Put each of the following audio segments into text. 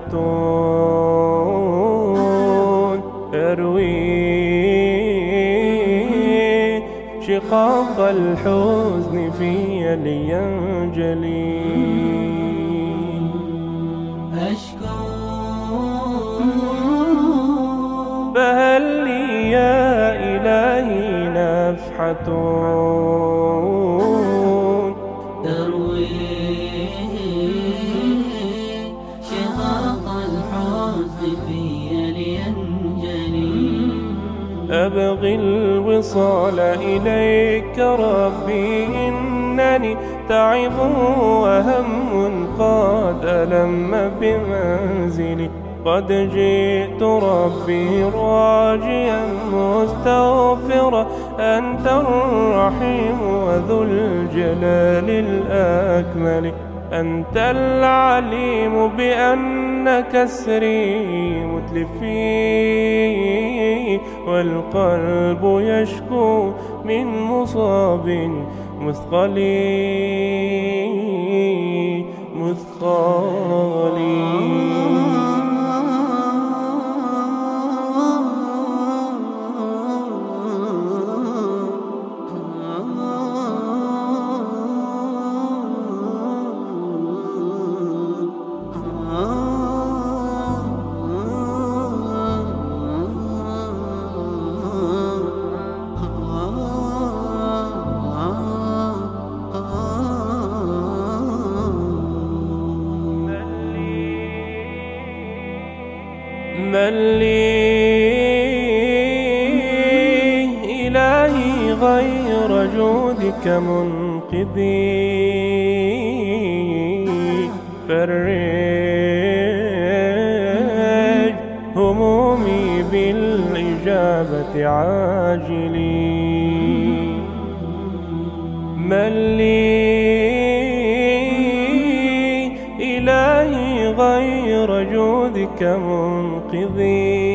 رحمة اروي شقاق الحزن في لينجلي. أشكو فهل لي يا إلهي نفحة أبغي الوصال إليك ربي إنني تعب وهم قد ألم بمنزلي. قد جئت ربي راجيا مستغفرا أنت الرحيم وذو الجلال الأكمل. أنت العليم بأن كسري متلفي والقلب يشكو من مصاب مثقلي مثقلي. من لي إلهي غير جودك منقذي. فرج همومي بالإجابة عاجلي. من لي إلهي غير جودك منقذي.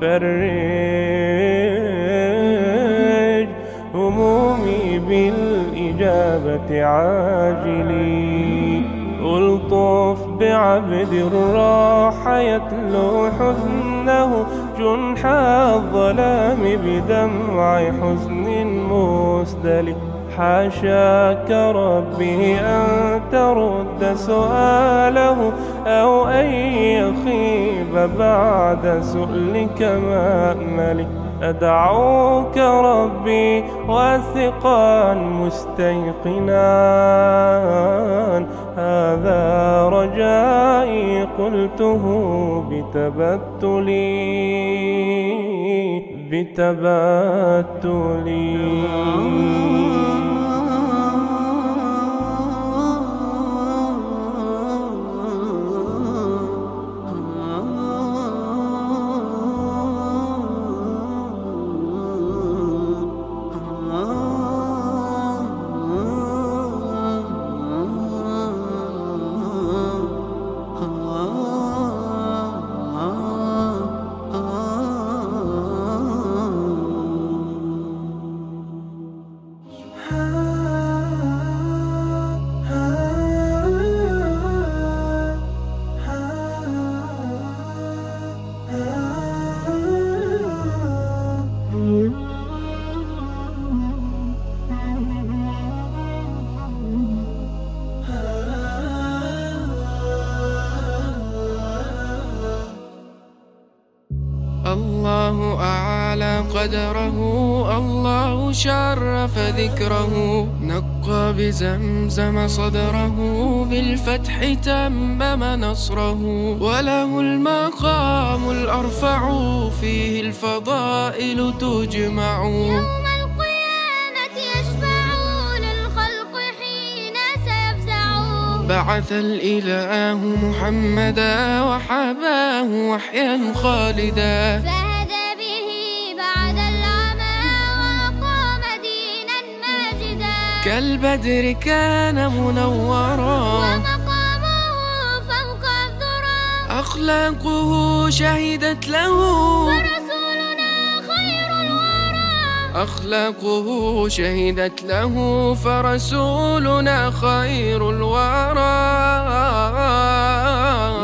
فرج همومي بالإجابة عاجلي. ألطف بعبد الراحة يتلو حزنه جنح الظلام بدمع حزن مسدل. حاشاك ربي أن ترد سؤاله أو أن يخيب بعد سؤلك مأملي. أدعوك ربي واثقا مستيقنا هذا رجائي قلته بتبتلي بتبتلي. الله أعلى قدره، الله شرف ذكره، نقى بزمزم صدره، بالفتح تمم نصره، وله المقام الأرفع، فيه الفضائل تجمع، يوم القيامة يشفعون الخلق حين سيفزع. بعث الإله محمدا وحباه وحيا خالدا، كالبدر كان منورا ومقامه فوق الذرى، أخلاقه شهدت له ورسولنا خير الورى. أخلاقه شهدت له، فرسولنا خير الورى.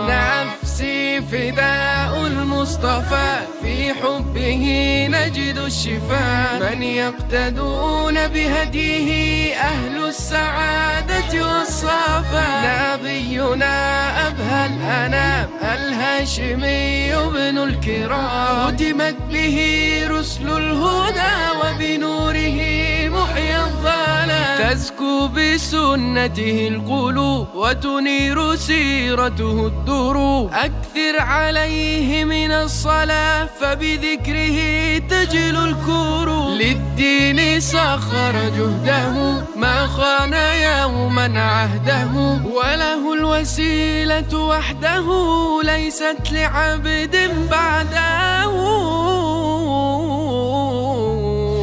نفسي فداء المصطفى، في حبه نجد الشفاء، من يقتدون بهديه أهل السعادة والصفا. نبينا أبهى الأنام الهاشمي ابن الكرام، ختمت به رسل الهدى وبنوره محيا الظلام. تزكو بسنته القلوب وتنير سيرته الدروب، أكثر عليه من الصلاة فبذكره تجل الكروب. للدين سخر جهده ما خان يوما عهده، وله الوسيلة وحده ليست لعبد بعده.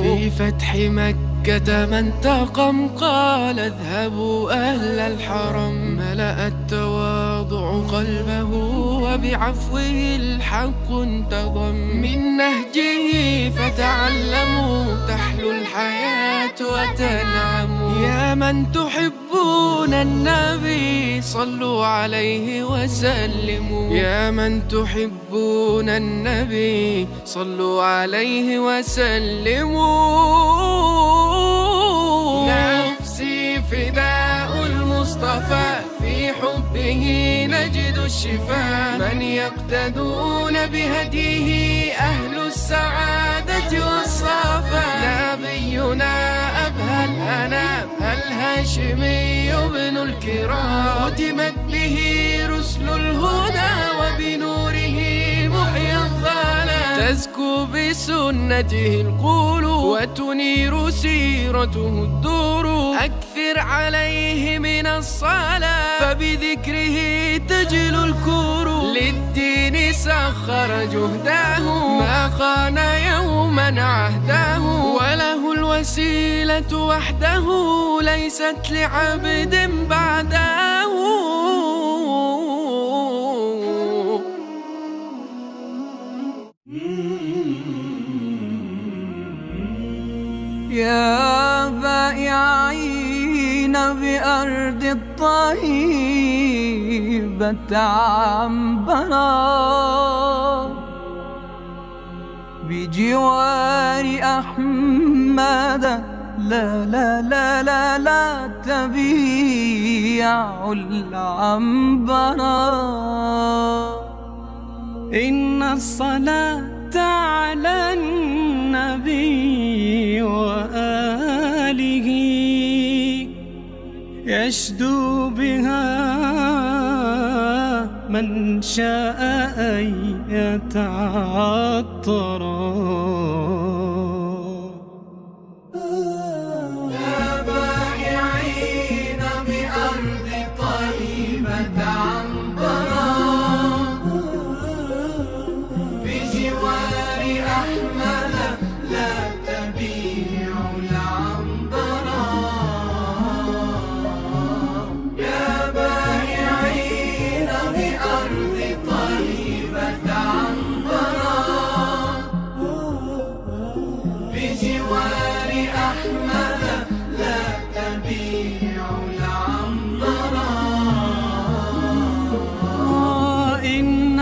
في فتح مكة من انتقم قال اذهبوا أهل الحرم، ملأ التواضع قلبه وبعفوه الحق انتظم. من نهجه فتعلموا تحلو الحياة وتنعم. يا من تحبون النبي صلوا عليه وسلموا، يا من تحبون النبي صلوا عليه وسلموا. نفسي فداء المصطفى، في حبه نجد الشفاء، من يقتدون بهديه أهل السعادة والصفا. نبينا أبهى الأنام الهاشمي ابن الكرام، ختمت به رسل الهدى وبنوره محيا الظلام. تزكو بسنته القلوب وتنير سيرته الدروب، أكثر عليه من الصلاة فبذكره تجل الكروب. للدين سخر جهده ما خان يوما عهده، وله الوسيلة وحده ليست لعبد بعده. يا بائعين بأرض الطيبة عنبرا، بجوار أحمد لا لا لا لا لا تبيع العنبرا. إن الصلاة على النبي وآله، يشدو بها من شاء أن يتعطرا.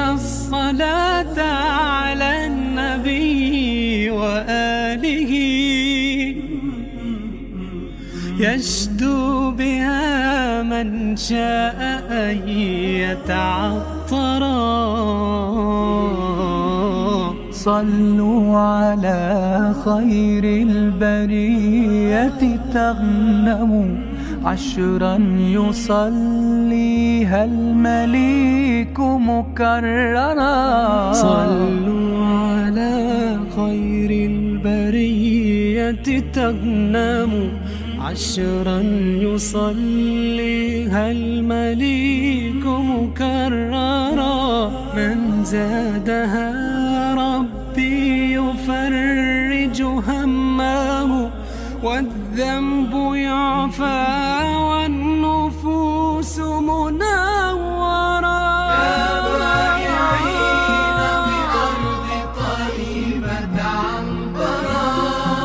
الصلاة على النبي وآله، يشدو بها من شاء أن يتعطرا. صلوا على خير البرية تغنموا، عشرا يصليها المليك مكررا. صلوا على خير البرية تغنم، عشرا يصليها المليك مكررا. من زادها ربي يفرج همه، والذنب يعفى والنفوس منورة. يا بائعين بأرض طيبة عنبرا،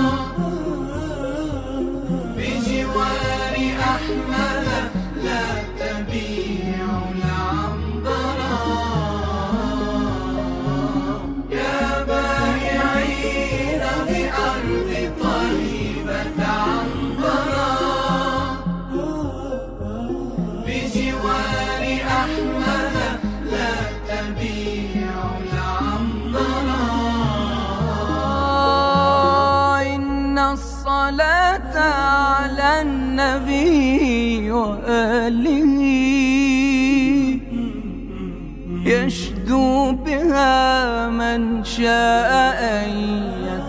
المحملة لا تبيع العنبراء. يا بائعين بأرض طيبة عنبراء بجوار أحمد لا تبيع العنبراء. إن الصلاة على النبي وآله يشدو بها من شاء أن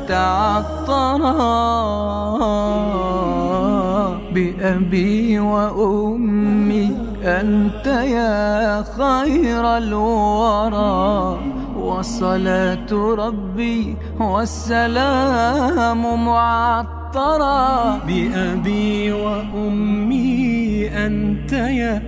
يتعطرا. بأبي وأمي أنت يا خير الورى، وصلاة ربي والسلام معطرا. بأبي وأمي أنت يا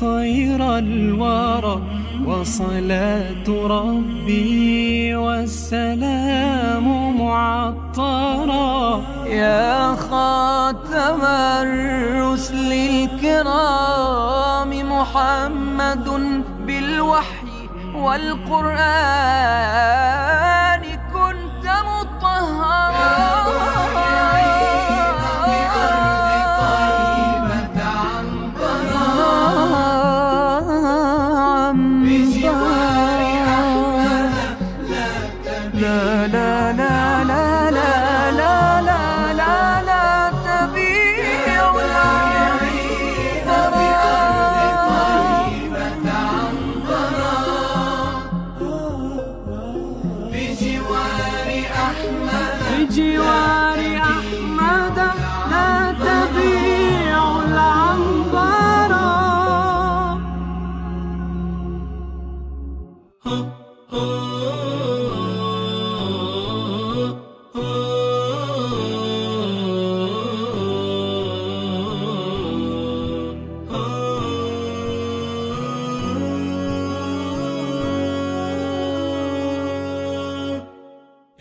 خير الورى، وصلاة ربي والسلام معطرا. يا خاتم الرسل الكرام محمد بالوحي والقرآن كنت مطهرا. بجوار أحمد لا تبيع العنبراء.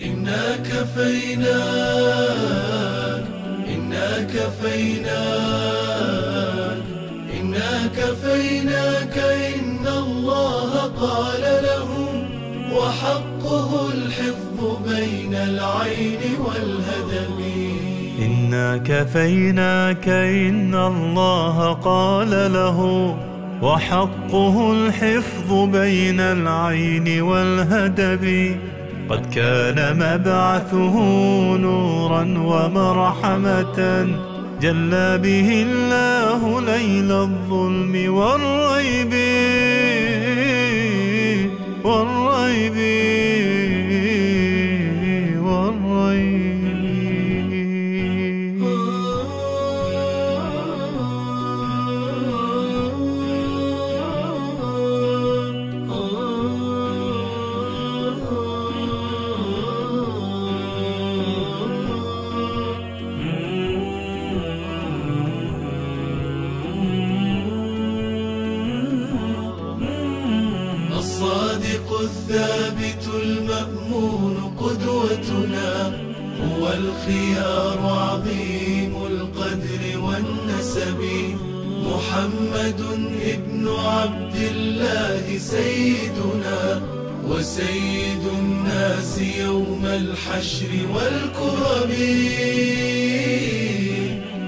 إنا كفيناك إنا كفيناك إنا كفيناك. إن الله قال لهم وحقه الحفظ بين العين والهدم. إنا كفيناك إن الله قال له وحقه الحفظ بين العين والهدم. قد كان مبعثه نورا ومرحمة جلى به الله ليل الظلم والريب والريب والريب. الصادق الثابت المأمون قدوتنا، هو الخيار عظيم القدر والنسب. محمد ابن عبد الله سيدنا وسيد الناس يوم الحشر والكرب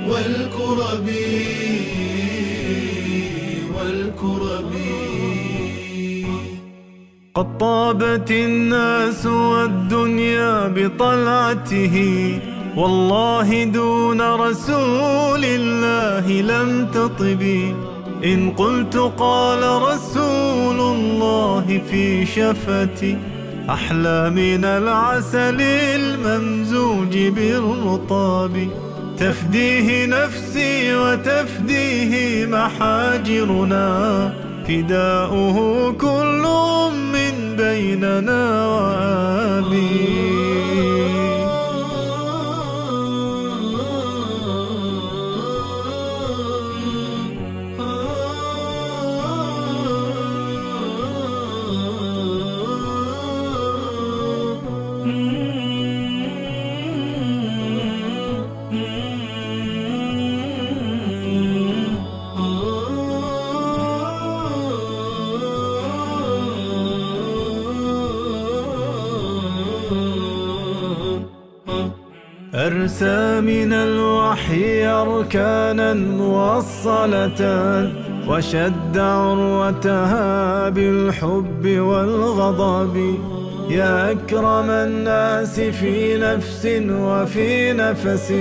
والكرب والكرب. قد طابت الناس والدنيا بطلعته، والله دون رسول الله لم تطبي. إن قلت قال رسول الله في شفتي، أحلى من العسل الممزوج بالرطاب. تفديه نفسي وتفديه محاجرنا، فداؤه كل من بيننا وأبي. أنسى من الوحي أركانا موصلة، وشد عروتها بالحب والغضب. يا أكرم الناس في نفس وفي نفس،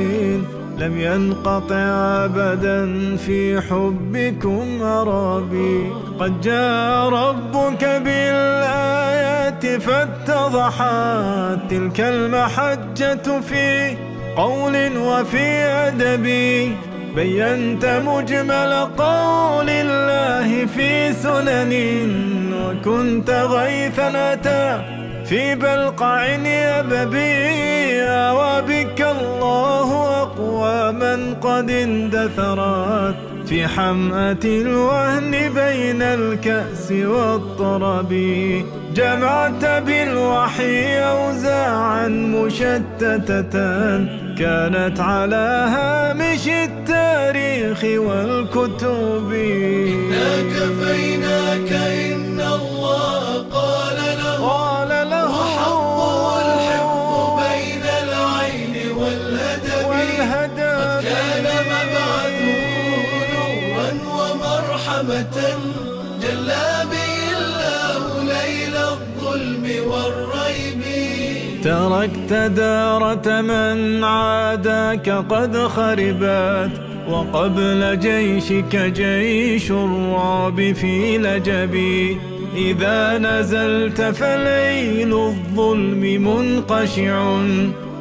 لم ينقطع أبدا في حبكم أرابي. قد جاء ربك بالآيات فاتضحت تلك المحجة في قول وفي أدب. بينت مجمل قول الله في سنن، وكنت غيثا أتى في بلقع يببيا. وبك الله أقواما قد اندثرت في حمأة الوهن بين الكأس والطرب. جمعت بالوحي أوزاعا مشتتة كانت على هامش التاريخ والكتب. إنا كفيناك إن الله قال له وحق والحفظ بين العين والهدب. قد كان مبعثه نورا ومرحمة، جلا به الله ليل الظلم والريب. تركت دارة من عاداك قد خربت، وقبل جيشك جيش الرعب في لجبي. إذا نزلت فليل الظلم منقشع،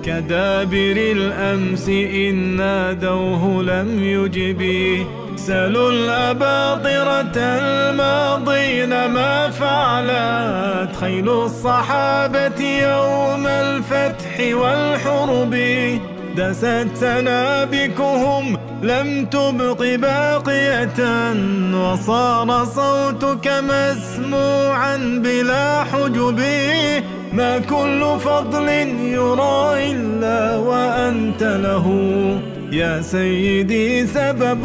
كدابر الأمس إن نادوه لم يجبي. سلوا الأباطرة الماضين ما فعلت خيل الصحابة يوم الفتح والحرب. دست سنابكهم لم تبق باقية، وصار صوتك مسموعا بلا حجب. ما كل فضل يرى إلا وأنت له، يا سيدي سبب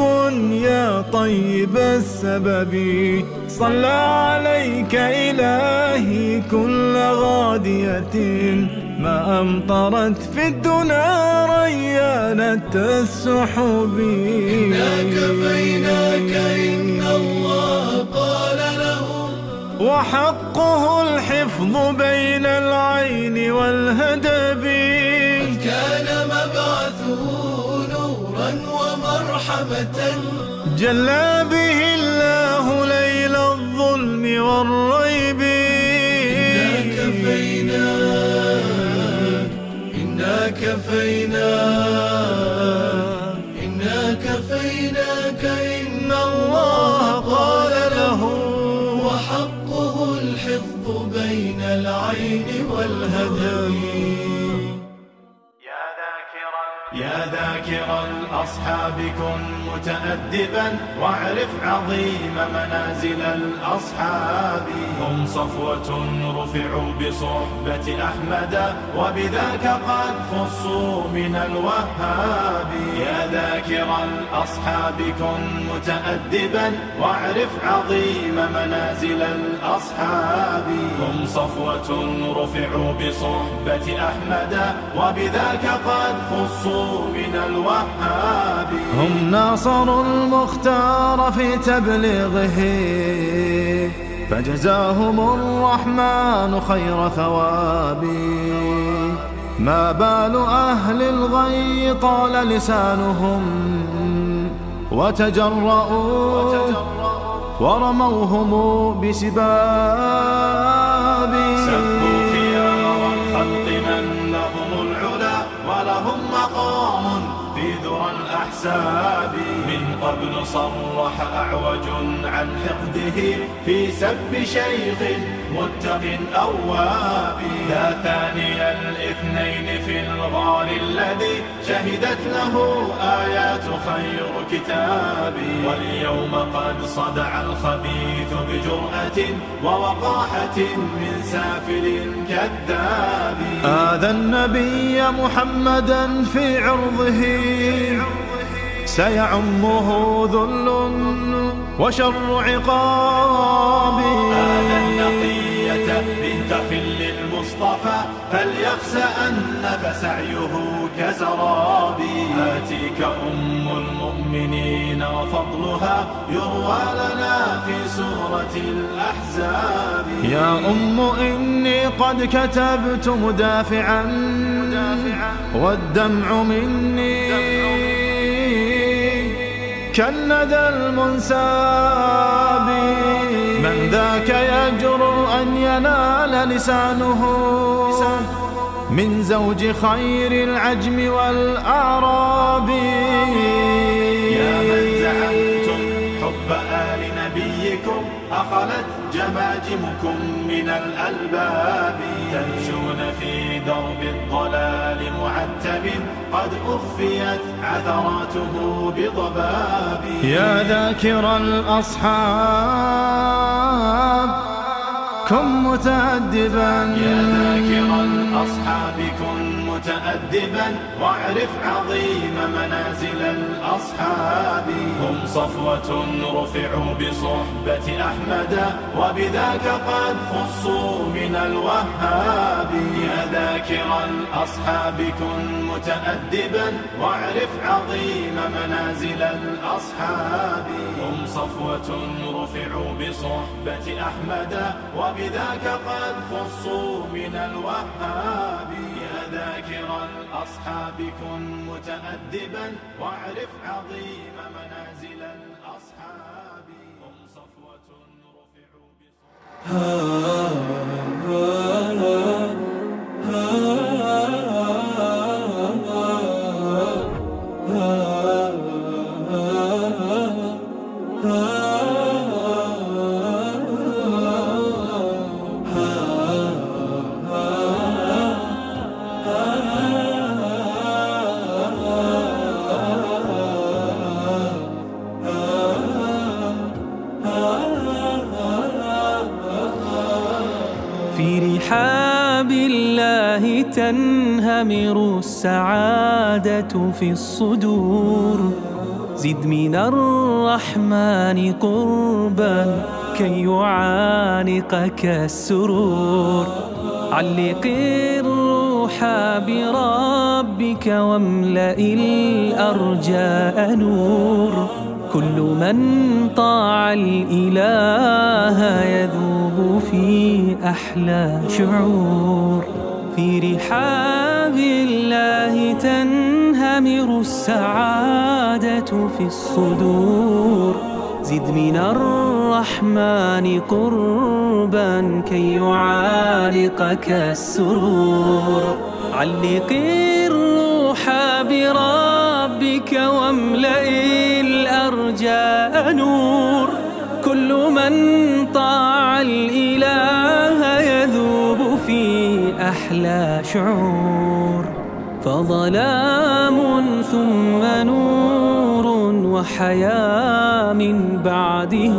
يا طيب السبب. صلى عليك إلهي كل غادية، ما أمطرت في الدنا ريانة السحب. إنا كفيناك إن الله قال له وحقه الحفظ بين العين والهدب. قد كان مبعثه نورا ومرحمة، جلى به الله ليل الظلم والريب. إنا كفيناك إن الله قال له وحقه الحفظ بين العين والهدم. يا ذاكر الأصحاب كن متأدبا، واعرف عظيم منازل الأصحاب. هم صفوة رفعوا بصحبة أحمد، وبذاك قد خصوا من الوهاب. يا ذاكر الأصحاب كن متأدبا، واعرف عظيم منازل الأصحاب. هم صفوة رفعوا بصحبة أحمد، وبذاك قد خصوا من الوهاب. هم ناصروا المختار في تبليغه، فجزاهم الرحمن خير ثواب. ما بال أهل الغي طال لسانهم، وتجرؤوا ورموهم بسباب. سبوا خيار الخلق من لهم العلا، ولهم مقام في ذرى الأحساب. من قبل صرح أعوج عن حقده في سب شيخ متق أواب. لا ثاني الاثنين في الغار الذي شهدت له آيات خير كتاب. واليوم قد صدع الخبيث بجرأة ووقاحة من سافل كذاب. آذى النبي محمدا في عرضه، سيعمه ذل وشر عقاب. آذى النقية بنت خل المصطفى، المصطفى فليخشى أن فسعيه كسرابي. آتيك أم المؤمنين وفضلها يروى لنا في سورة الأحزاب. يا أم إني قد كتبت مدافعا والدمع مني كالندى المنساب. من ذاك يجرؤ أن ينال لسانه من زوج خير العجم والأعراب. يا من زعمتم حب آل نبيكم أخلت جماجمكم من الألباب. تمشون في درب الضلال معتب قد أخفيت عثراته بضباب. يا ذاكر الأصحاب كن متأدبا واعرف عظيم منازل الأصحاب. هم صفوة رفعوا بصحبة أحمد وبذاك قد خصوا من الوهاب. يا ذاكر الأصحاب كن متأدبا واعرف عظيم منازل الأصحاب. هم صفوة رفعوا بصحبة أحمد وبذاك قد خصوا من الوهاب. يا ذاكر الأصحاب كن متأدبا واعرف عظيم منازل الأصحاب. هم صفوة رفعوا في رحاب الله تنهمر السعادة في الصدور. زد من الرحمن قربا كي يعانقك السرور. علق الروح بربك واملئ الأرجاء نور. كل من طاع الإله يذوب في أحلى شعور. في رحاب الله تنهمر السعادة في الصدور. زد من الرحمن قربا كي يعانقك السرور. علق الروح بربك واملئ جاء نور. كل من طاع الإله يذوب في أحلى شعور. فظلام ثم نور وحياة من بعده.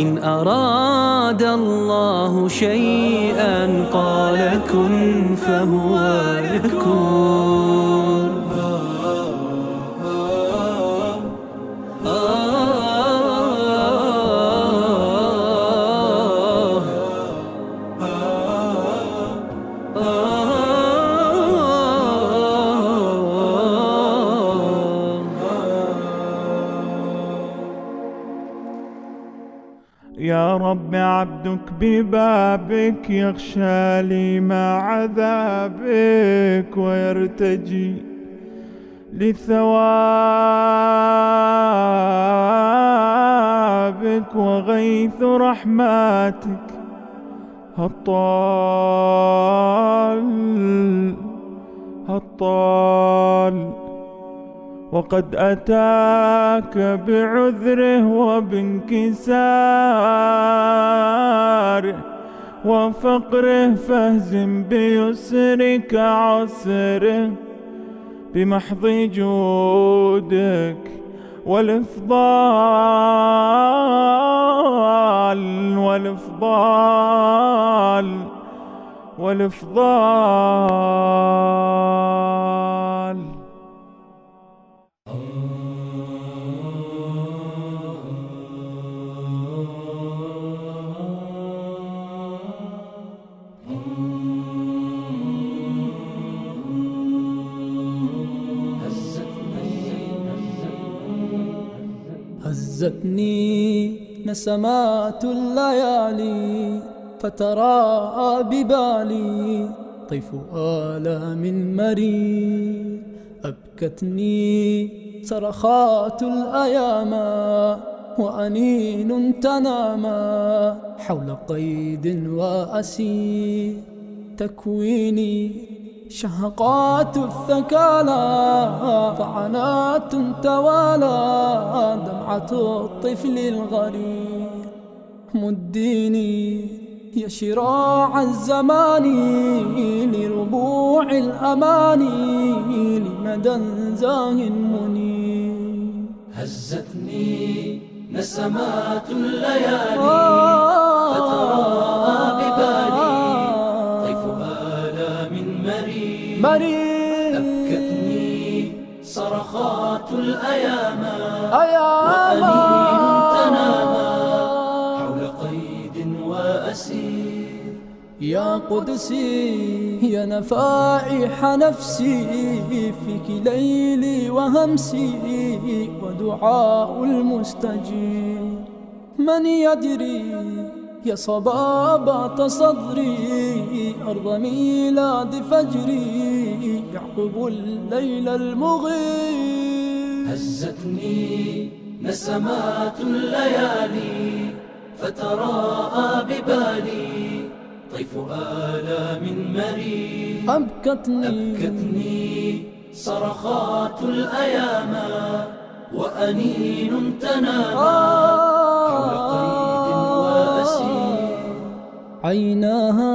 إن أراد الله شيئا قال كن فهو يكون. يا رب عبدك ببابك يخشى لي مع عذابك ويرتجي لثوابك. وغيث رحماتك هطال وقد أتاك بعذره وبانكساره وفقره. فاهزم بيسرك عسره بمحض جودك والإفضال والإفضال والإفضال. زتني نسمات الليالي فتراءى ببالي طيف آلام مريض. أبكتني صرخات الأيام وأنين تناما حول قيد وأسير. تكويني شهقات الثكالى طعنات توالى دمعة الطفل الغريب. مديني يا شراع الزمان لربوع الأماني لمدى زاه منير. هزتني نسمات الليالي أبكتني صرخات الأيام وأنين تناما حول قيد وأسير. يا قدسي يا نفائح نفسي فيك ليلي وهمسي ودعاء المستجيب. من يدري يا صبابة صدري أرض ميلاد فجري يعقب الليل المغيب. هزتني نسمات الليالي فتراءى ببالي طيف آلام مريض. أبكتني صرخات الأيام وأنين تناما عيناها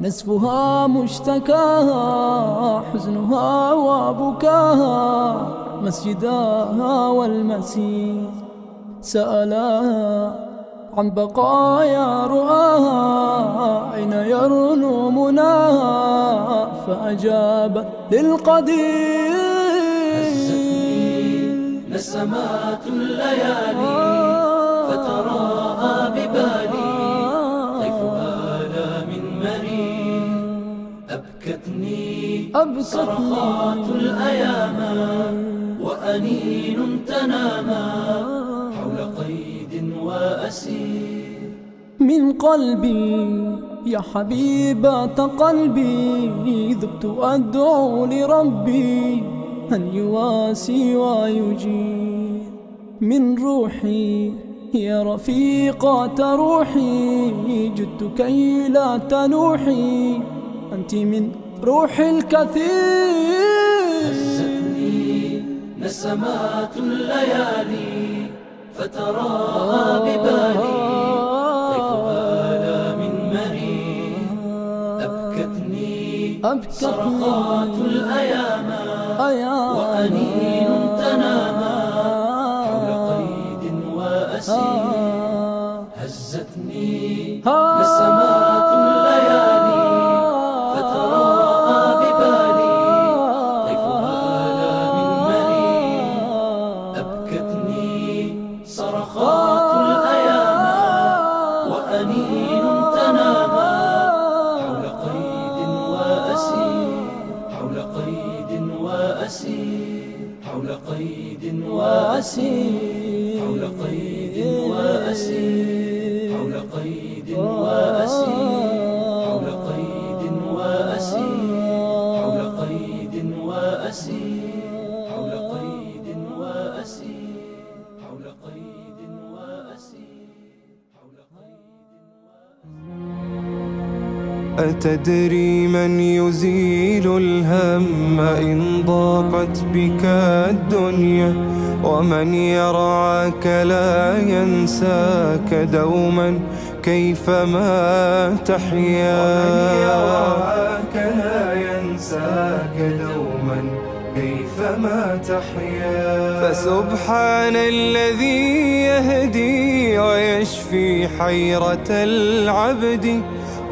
نسفها مشتكاها حزنها وبكاها مسجداها والمسيح. سألاها عن بقايا رؤاها أين يرنو مناها فأجابت للقدير. هزتني نسمات الليالي فتراءى ببالي صرخات الأيام وأنين تناما حول قيد وأسير. من قلبي يا حبيبة قلبي ذبت أدعو لربي أن يواسي ويجير. من روحي يا رفيقة روحي جدت كي لا تنوحي أنت من روحي الكثير. هزتني نسمات الليالي فتراءى ببالي طيف آلام مريض. أبكتني صرخات الأيام وأنين تناما حول قيد وأسير. هزتني نسمات الليالي صرخات الأيام وأنين تناما حول قيد وأسير. حول قيد وأسير. أتدري من يزيل الهم إن ضاقت بك الدنيا؟ ومن يرعاك لا ينساك دوما كيفما تحيا. ومن يرعاك لا ينساك دوما كيفما تحيا. فسبحان الذي يهدي ويشفي حيرة العبد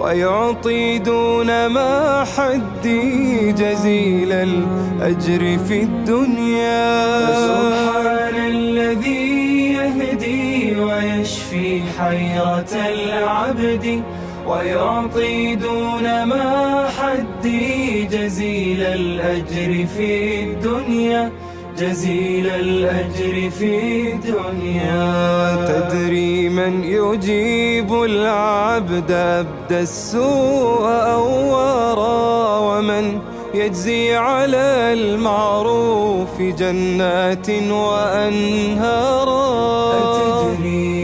ويعطي دون ما حدي جزيل الأجر في الدنيا. فسبحان الذي يهدي ويشفي حيرة العبد ويعطي دون ما حدي جزيل الأجر في الدنيا جزيل الأجر في الدنيا. تدري من يجيب العبد أبدى السوء أو ورى، ومن يجزي على المعروف جنات وأنهارا.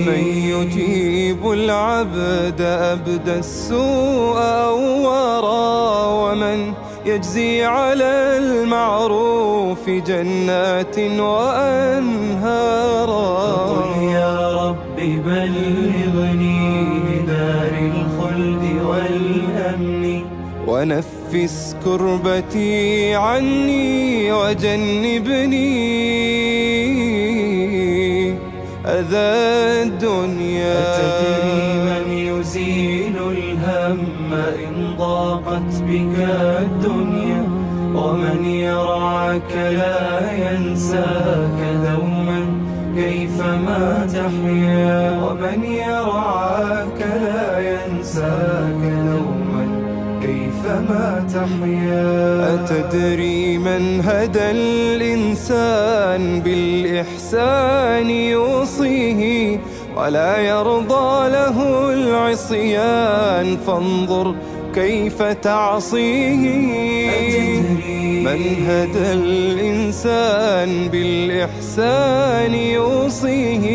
من يجيب العبد أبدى السوء أو ورى، ومن يجزي على المعروف جنات وأنهارا. فقل يا رب بلغني لدار الخلد والأمن، ونفس كربتي عني وجنبني أذى الدنيا. أتدري من يزيل الهم إن ضاقت بك الدنيا، ومن يرعاك لا ينساك دوما كيفما تحيا. ومن يرعاك لا ينساك دوما كيفما تحيا. أتدري من هدى الإنسان بالإحسان يوصيه، ولا يرضى له العصيان فانظر كيف تعصيه. من هدى الإنسان بالإحسان يوصيه،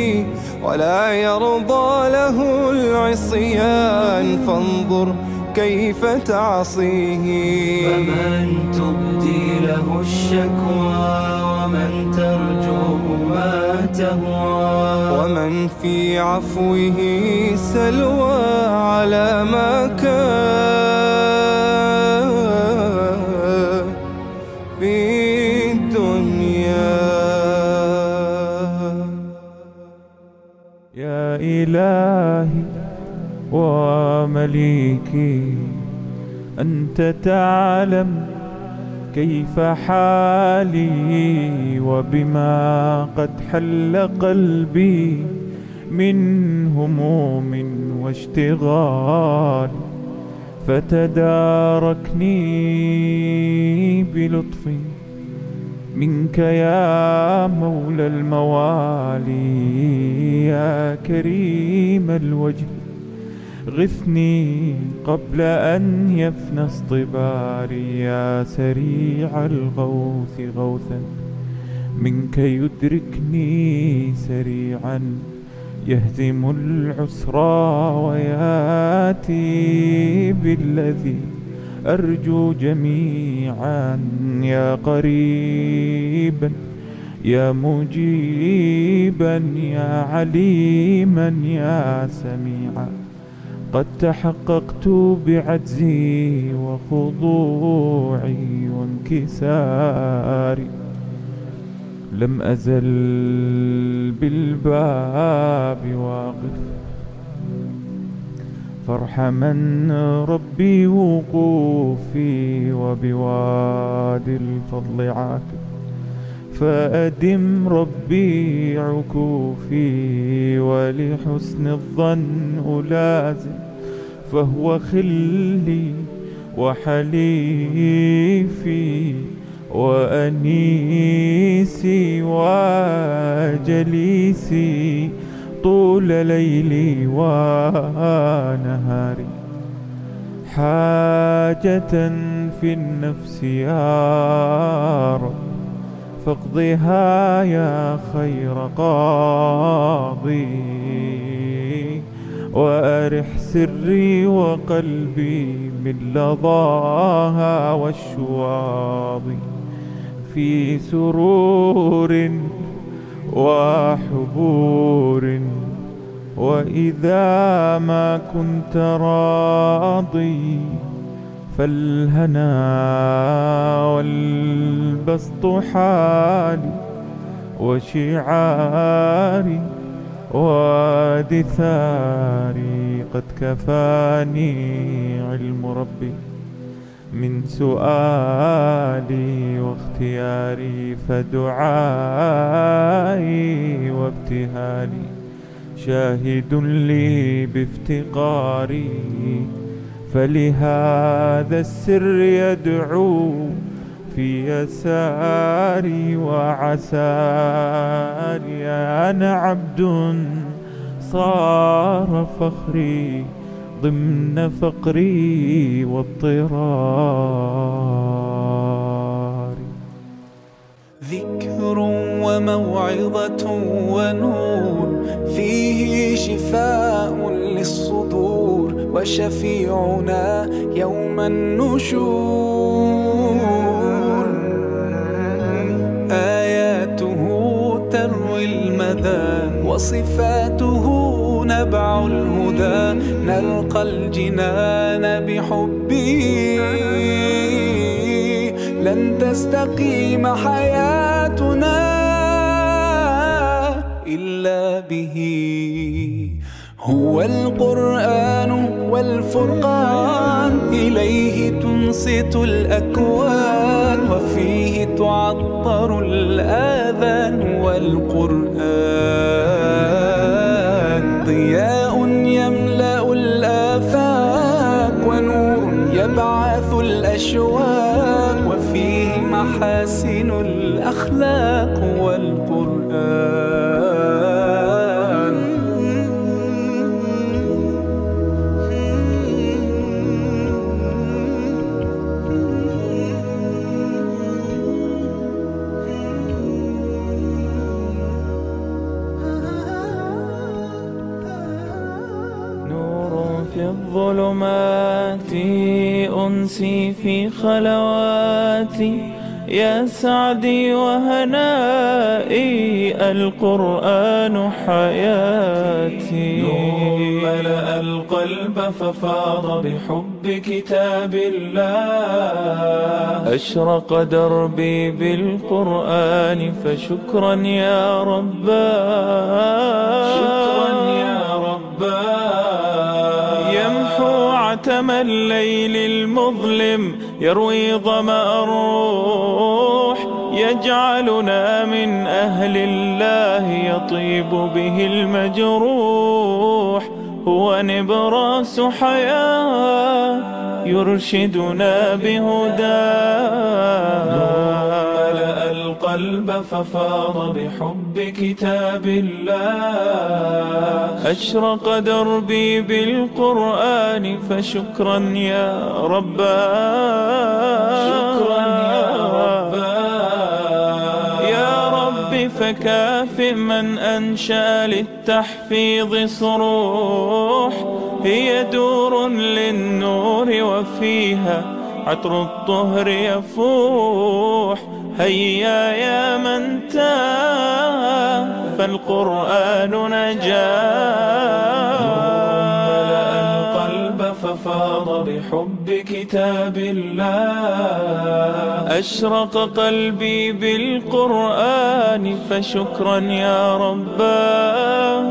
ولا يرضى له العصيان فانظر كيف تعصيه. فمن تبدي له الشكوى، ومن ترجوه ما تهوى، ومن في عفوه سلوى على ما كان في الدنيا. يا إلهي ومليكي، أنت تعلم كيف حالي وبما قد حل قلبي من هموم واشتغال، فتداركني بلطف منك يا مولى الموالي. يا كريم الوجه غثني قبل أن يفنى اصطباري، يا سريع الغوث غوثا منك يدركني سريعا، يهزم العسر وياتي بالذي أرجو جميعا. يا قريبا يا مجيبا يا عليما يا سميعا، قد تحققت بعجزي وخضوعي وانكساري، لم أزل بالباب واقف، فارحمن ربي وقوفي وبوادي الفضل عاكف، فأدم ربي عكوفي ولحسن الظن ألازم، فهو خلي وحليفي وأنيسي وجليسي طول ليلي ونهاري. حاجة في النفس يا رب فاقضها يا خير قاضي، وأرح سري وقلبي من لظاها والشواض، في سرور وحبور، وإذا ما كنت راضي فالهنا والبسط حالي وشعاري ودثاري. قد كفاني علم ربي من سؤالي واختياري، فدعائي وابتهالي شاهد لي بافتقاري، فلهذا السر يدعو في يساري وعساري. أنا عبد صار فخري ضمن فقري واضطراري. ذكر وموعظة ونور فيه شفاء للصدور وشفيعنا يوم النشور. آياته تروي المدى وصفاته نبع الهدى. نلقى الجنان بحبه لن تستقيم حياتنا إلا به. هو القرآن والفرقان إليه تنصت الأكوان وفيه تعطر الآذان. والقرآن ضياء يملأ الآفاق ونور يبعث الأشواق وفيه محاسن الأخلاق. ظلماتي أنسي في خلواتي يا سعدي وهنائي. القرآن حياتي نور ملأ القلب ففاض بحب كتاب الله. أشرق دربي بالقرآن فشكرا يا ربا شكرا يا ربا. عتم الليل المظلم يروي ظمأ الروح يجعلنا من أهل الله يطيب به المجروح. هو نبراس حياة يرشدنا بهداه. القلب ففاض بحب كتاب الله. أشرق دربي بالقرآن فشكرا يا ربا شكرا يا ربا. يا رب فكافئ من أنشأ للتحفيظ صروح. هي دور للنور وفيها عطر الطهر يفوح. هيا يا من تاه فالقرآن نجاه. القلب ففاض بحب كتاب الله. أشرق قلبي بالقرآن فشكرا يا رباه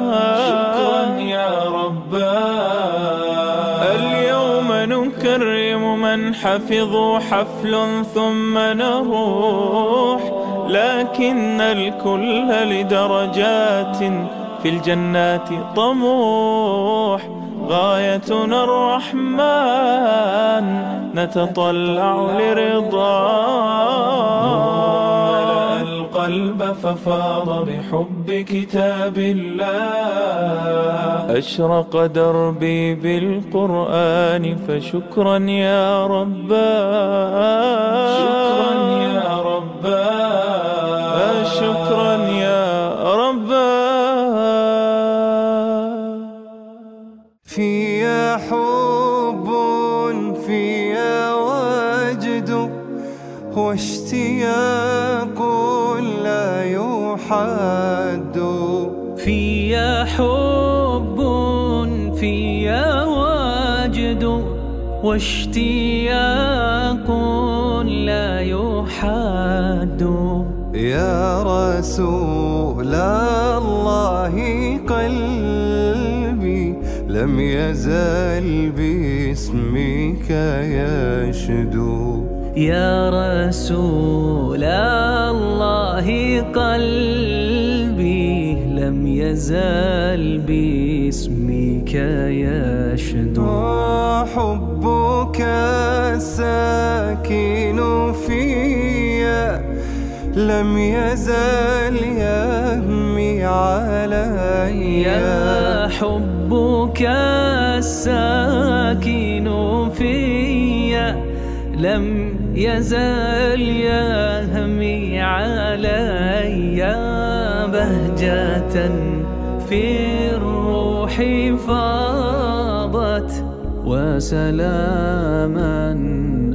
شكرا يا رباه. اليوم نكرر من حفظوا حفل ثم نروح. لكن الكل لدرجات في الجنات طموح. غايتنا الرحمن نتطلع لرضاه. القلب ففاض بحب كتاب الله. أشرق دربي بالقرآن فشكرا يا ربا شكرا يا ربا شكرا يا ربا. فيا حب فيا وجد واشتياق لا يحد. فيا حب فيا وجد واشتياق لا يحد. يا رسول الله قلبي لم يزل باسمك يشدو. يا رسول الله قلبي لم يزال باسمك يشدو. وحبك ساكن فيا لم يزال يهمي علي. يا حبك الساكن فيا لم يزال يهمي علي. بهجة في الروح فاضت وسلاما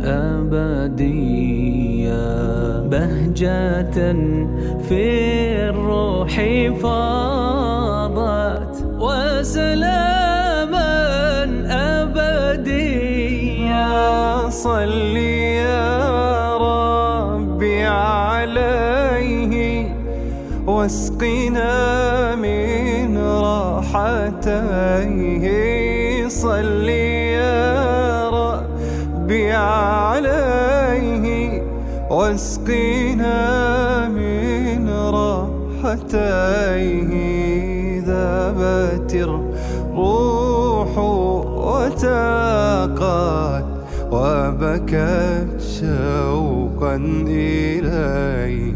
أبديا. بهجة في الروح فاضت وسلاما أبديا. صل يا ربي عليه واسقنا من راحتيه. صل يا ربي عليه واسقنا من راحتيه. ذابت الروح وتاقت وبكت شوقا إليه.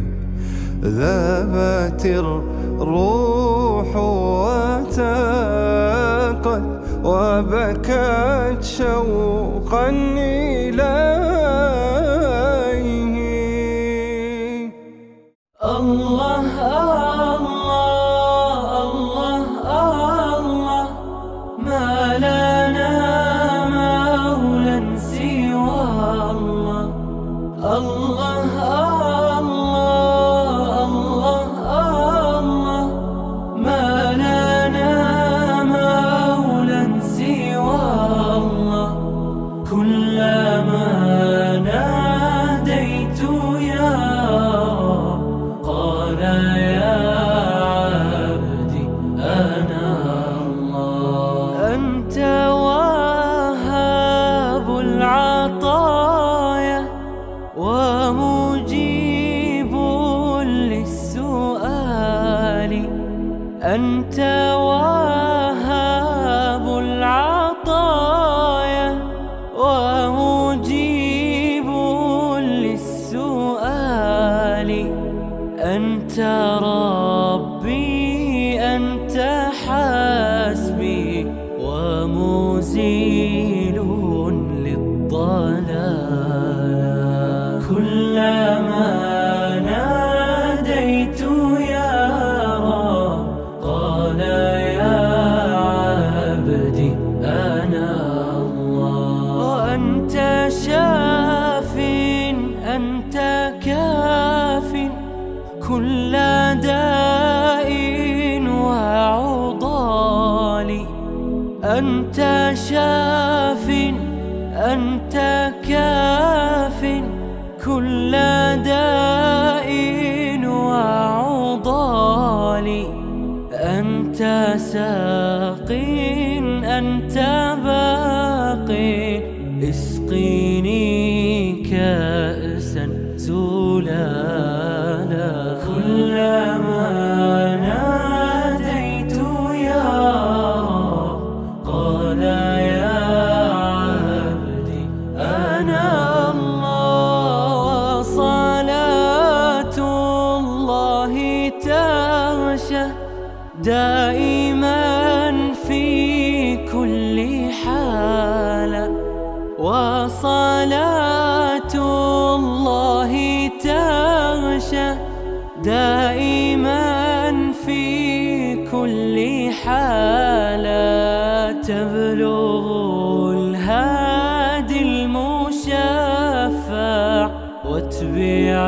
ذابت الروح وتاقت وبكت شوقا إليه. الله الله الله الله ما لنا مولا سوى الله. الله الله الله الله ما لنا مولا سوى الله. كلما ناديت يا أنت واهب العطايا ومجيب للسؤال. أنت ربي أنت حسبي ومزيل للضلال. كلما كل داء وعضال. أنت شاف أنت كاف كل داء وعضال. أنت ساق أنت باق اسقيني كأسا زلالا. كلما ناديت يا رب قال يا عبدي أنا الله. وصلاة الله تغشى دائما في كل حالة. وصلاة الله تغشى دائما في كل حالة. تبلغ الهادي المشفع واتبع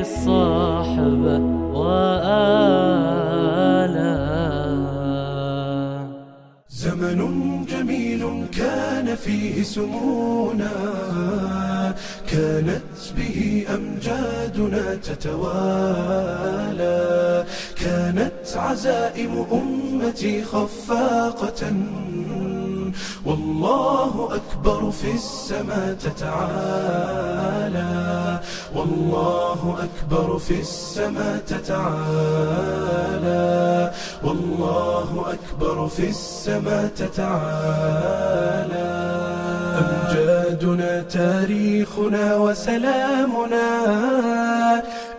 الصحبة وآله. زمن جميل كان فيه سمونا، كانت به أمجادنا تتوالى. كانت عزائم أمتي خفاقة والله أكبر في السماء تتعالى. والله أكبر في السماء تتعالى. أكبر في السماء تتعالى. أمجادنا تاريخنا وسلامنا،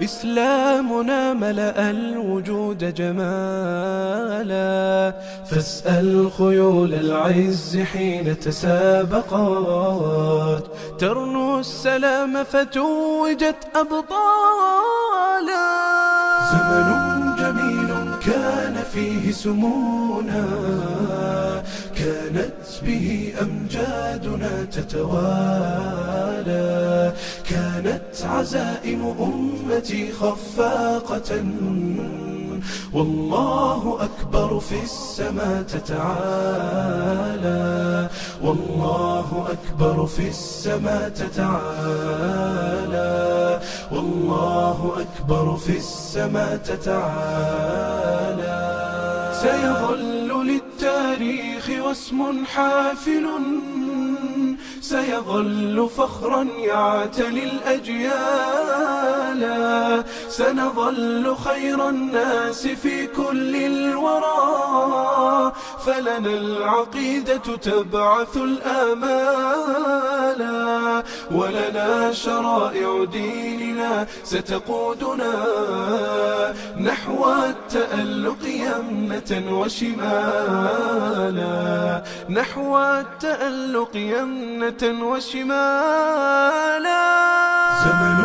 إسلامنا ملأ الوجود جمالا. فاسأل خيول العز حين تسابقات، ترنو السلام فتوجت أبطالا. زمن جميل كان فيه سمونا، كانت به أمجادنا تتوالى. كانت عزائم أمتي خفاقة، والله أكبر في السماء تتعالى. والله أكبر في السماء تتعالى. والله أكبر في السماء تتعالى. سيظل للتاريخ واسم حافل، سيظل فخرا يعتلي الأجيال. سنظل خير الناس في كل الورى، فلنا العقيدة تبعث الآمال. ولنا شرائع ديننا ستقودنا نحو التألق يمنة وشمالا، نحو التألق يمنة وشمالا. زمن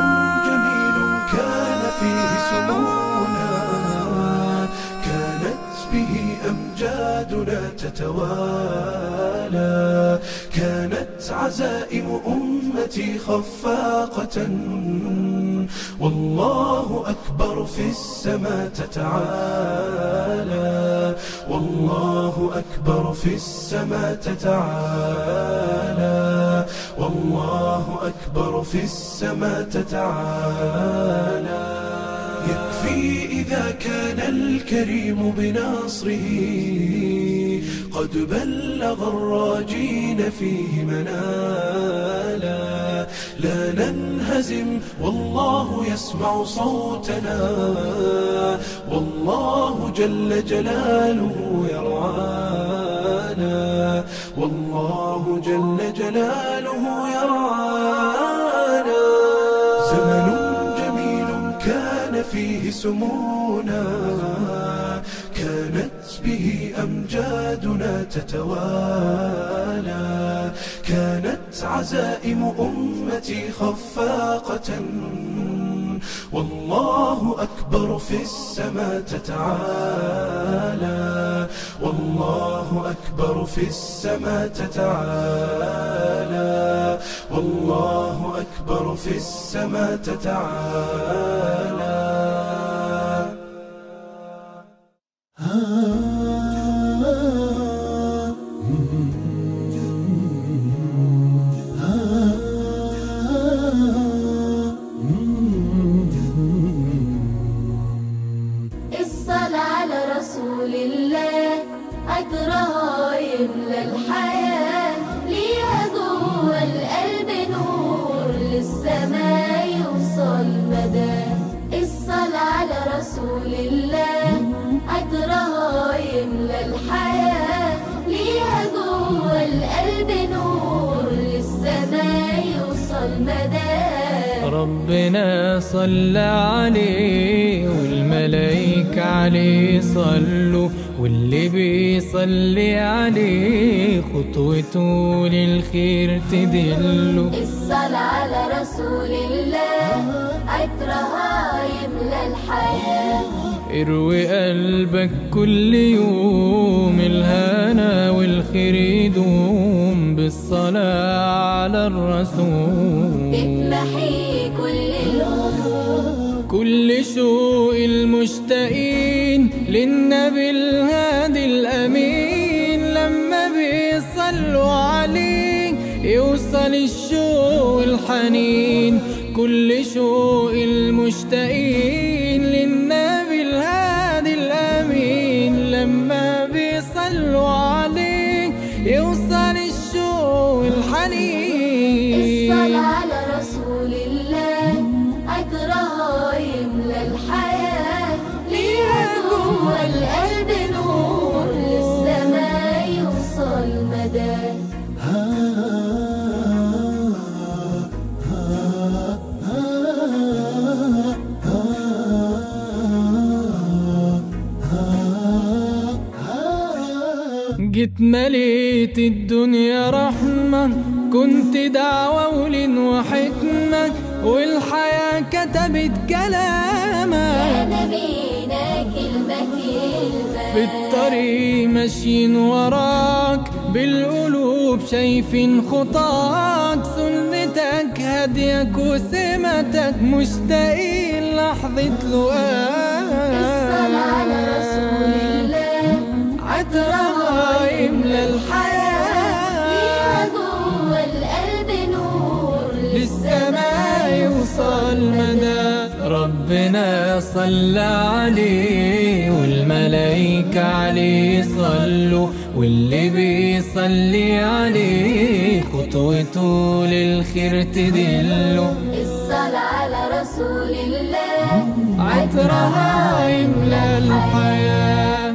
جميل كان فيه سمونا، كانت به أمجادنا تتوالى. كانت عزائم أمتي خفاقة، والله أكبر في السماء تتعالى. والله أكبر في السماء تتعالى. والله أكبر في السماء تتعالى. يكفي إذا كان الكريم بناصره، قد بلغ الراجين فيه منالا. لا ننهزم والله يسمع صوتنا، والله جل جلاله يرعانا. والله جل جلاله يرعانا. زمن جميل كان فيه سمونا، كانت به أمجادنا تتوالى. كانت عزائم أمتي خفاقة، والله أكبر في السماء تتعالى. والله أكبر في السماء تتعالى. والله أكبر في السماء تتعالى. ربنا صلى عليه والملائكة عليه صلوا، واللي بيصلي عليه خطوته للخير تدله. الصلاة على رسول الله عطرها يملى الحياة، اروي قلبك كل يوم الهنا والخير يدوم بالصلاة على الرسول. بتمحي كل الهموم، كل شوق المشتاقين للنبي الهادي الأمين. لما بيصلوا عليه يوصل الشوق والحنين، كل شوق المشتاقين للنبي الهادي الأمين. لما بيصلوا عليه يوصل الشوق والحنين. الصلاة على رسول الله عطرها يملى الحياة، ليها جوه القلب نور. جيت مليت الدنيا رحمة، كنت دعوة ولن وحكمة، والحياة كتبت كلامك كان بينا كلمة كلمة. في الطريق ماشيين وراك، بالقلوب شايفين خطاك، سنتك هديك وسمتك، مشتاقين لحظة لقاك. الصلاة على رسول الله، عطرها يملى الحياة، فيها جوه القلب نور، للسماء يوصل مدى. ربنا صلى عليه والملائكة عليه صلوا، واللي بيصلي عليه خطوته للخير تدله. الصلاة على رسول الله، عطرها يملى الحياة.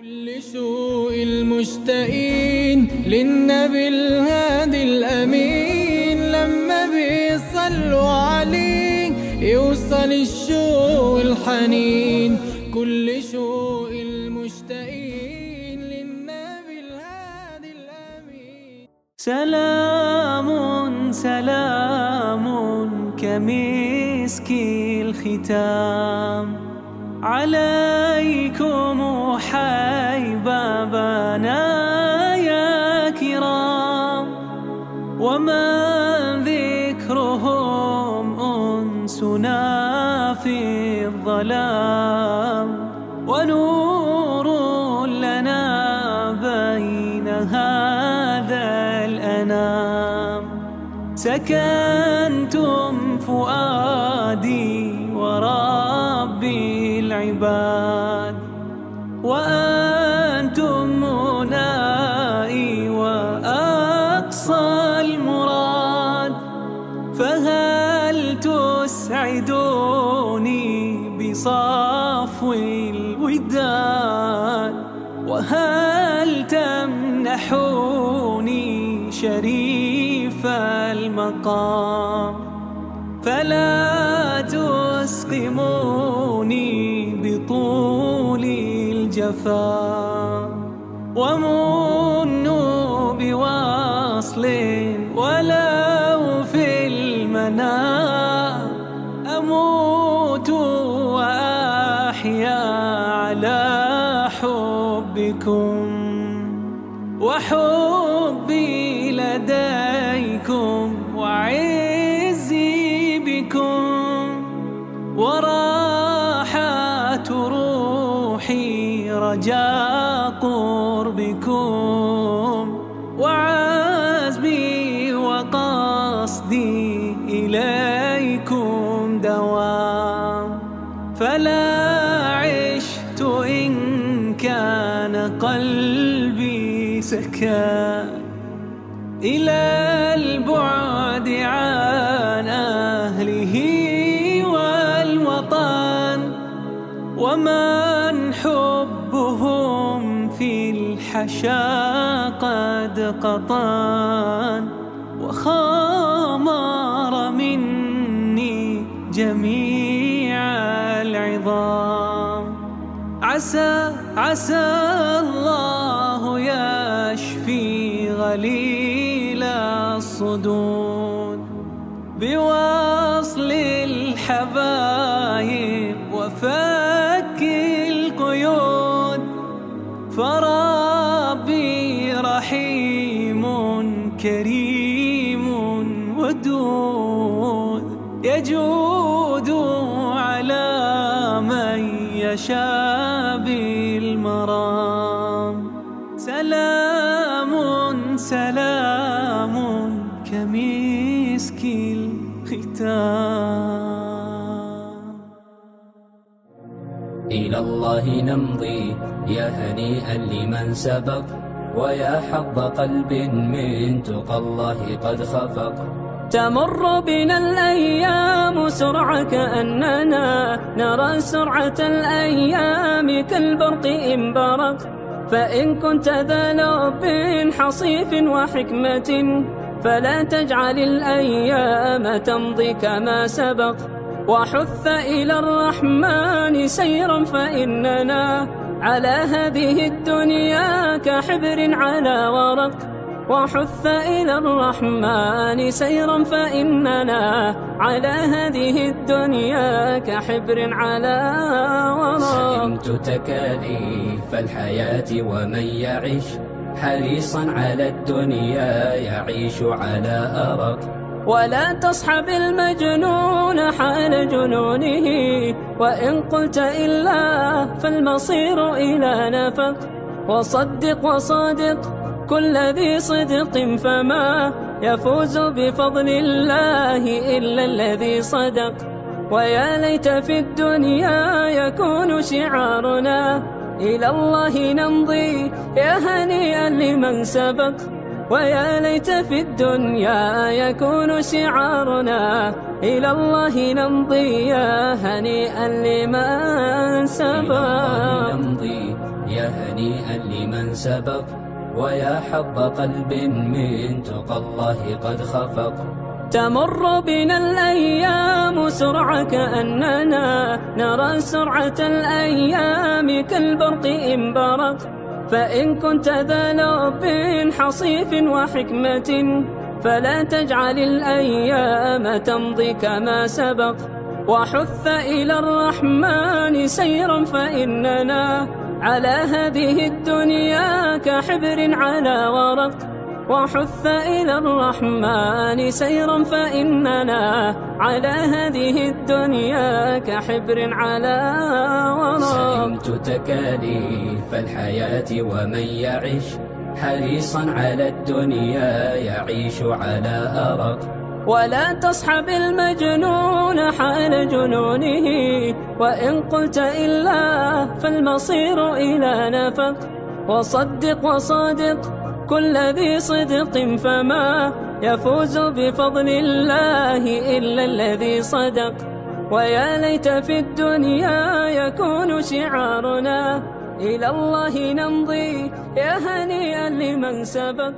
كل شوق المشتاقين للنبي الهادي الأمين، لما بيصلوا عليه يوصل الشوق الحنين. كل شوق المشتاقين للنبي الهادي الأمين. سلام سلام كمسك الختام عليكم حبايبنا يا كرام، ومن ذكرهم أنسنا في الظلام، ونور لنا بين هذا الأنام. سكنتم فؤادي ورب العباد، وأنتم منائي وأقصى المراد، فهل تسعدوني بصفو الوداد، وهل تمنحوني شريف المقام، فلا تسقموني بطول الجفا، ومنوا بوصل ولو في المنام، أموت وأحيا على حبكم، وحبي لديكم وعزي بكم، وراحة روحي رجاء قربكم، وعزمي وقصدي إليكم دوام. فلا عشت إن كان قلبي سكا إلى البعد عن أهله والوطن، ومن حبهم في الحشا قد قطن، وخمر مني جميع العظام. عسى عسى الله يشفي غليل الصدود، بوصل الحبايب وفك القيود، فربي رحيم كريم ودود، يجود على من يشاء بالمرام. سلام سلام كمسك الختام. إلى الله نمضي يا هنيئا لمن سبق، ويا حظ قلب من تقى الله قد خفق. تمر بنا الأيام سرعة كأننا نرى سرعة الأيام كالبرق إن برق، فإن كنت ذا لب حصيف وحكمة فلا تجعل الأيام تمضي كما سبق، وحث إلى الرحمن سيرا فإننا على هذه الدنيا كحبر على ورق، وحث إلى الرحمن سيرا فإننا على هذه الدنيا كحبر على ورق. سئمت تكاليف الحياة ومن يعيش حريصا على الدنيا يعيش على أرق، ولا تصحب المجنون حال جنونه، وإن قلت إلا فالمصير إلى نفق، وصدق وصادق كل ذي صدق، فما يفوز بفضل الله إلا الذي صدق. ويا ليت في الدنيا يكون شعارنا إلى الله نمضي يا هنيئا لمن سبق، ويا ليت في الدنيا يكون شعارنا إلى الله نمضي يا هنيئا لمن سبق، نمضي يا هنيئا لمن سبق، ويا حظ قلب من تقى الله قد خفق. تمر بنا الأيام سرعة كأننا نرى سرعة الأيام كالبرق إن برق، فإن كنت ذا لب حصيف وحكمة فلا تجعل الأيام تمضي كما سبق، وحث إلى الرحمن سيرا فإننا على هذه الدنيا كحبر على ورق، وحث إلى الرحمن سيرا فإننا على هذه الدنيا كحبر على ورق. سئمت تكاليف الحياة ومن يعيش حريصا على الدنيا يعيش على أرق، ولا تصحب المجنون حال جنونه، وإن قلت إلا فالمصير إلى نفق، وصدق وصادق كل ذي صدق، فما يفوز بفضل الله إلا الذي صدق. ويا ليت في الدنيا يكون شعارنا إلى الله نمضي يا هنيئا لمن سبق،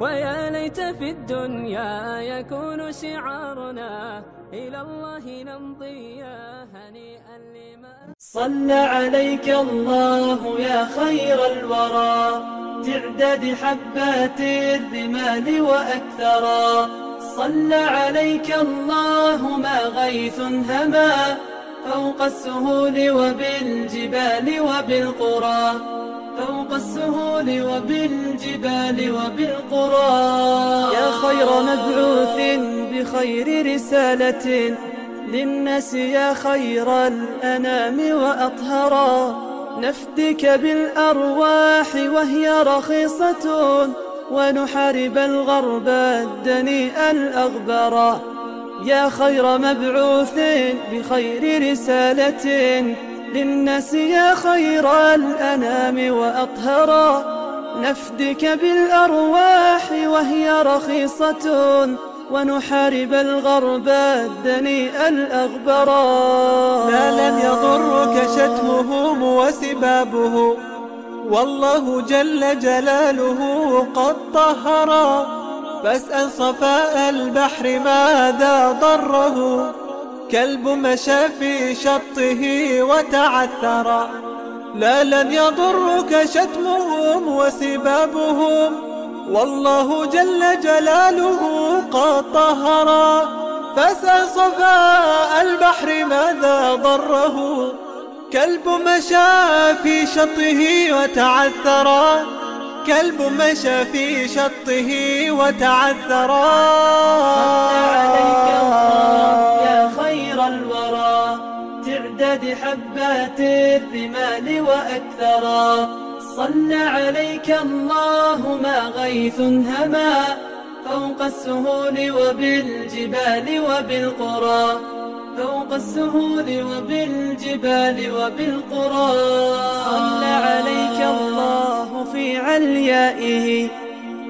ويا ليت في الدنيا يكون شعارنا إلى الله نمضي يا هنيئا لمن صلى عليك الله يا خير الورى، تعداد حبات الرمال وأكثرا، صلى عليك الله ما غيث هما فوق السهول وبالجبال وبالقرى، فوق السهول وبالجبال وبالقرى، يا خير مبعوث بخير رسالة للناس يا خير الأنام وأطهرا، نفدك بالأرواح وهي رخيصة ونحارب الغرب الدنيء الأغبر، يا خير مبعوث بخير رسالة للناس يا خير الأنام وأطهرا، نفدك بالأرواح وهي رخيصة ونحارب الغرب الدنيء الأغبرا، ما لم يضرك شتمهم وسبابه والله جل جلاله قد طهرا، فاسأل صفاء البحر ماذا ضره كلب مشى في شطه وتعثرا، لا لن يضرك شتمهم وسبابهم والله جل جلاله قد طهرا، فاسأل صفاء البحر ماذا ضره كلب مشى في شطه وتعثرا، كلب مشى في شطه وتعثرا، صلى عليك الله يا خير الورى، تعداد حبات الرمال وأكثرا، صلى عليك الله ما غيث هما فوق السهول وبالجبال وبالقرى، فوق السهول وبالجبال وبالقرى، صلى عليك الله في عليائه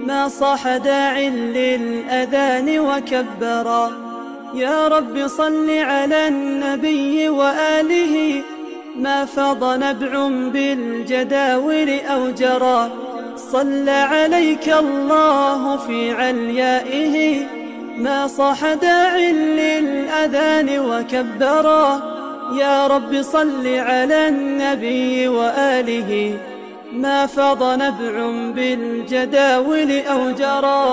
ما صاح داع للأذان وكبرا، يا رب صل على النبي وآله ما فاض نبع بالجداول أو جرى، صلى عليك الله في عليائه ما صاح داع للأذان وكبرا، يا رب صل على النبي وآله. ما فاض نبع بالجداول أو جرى،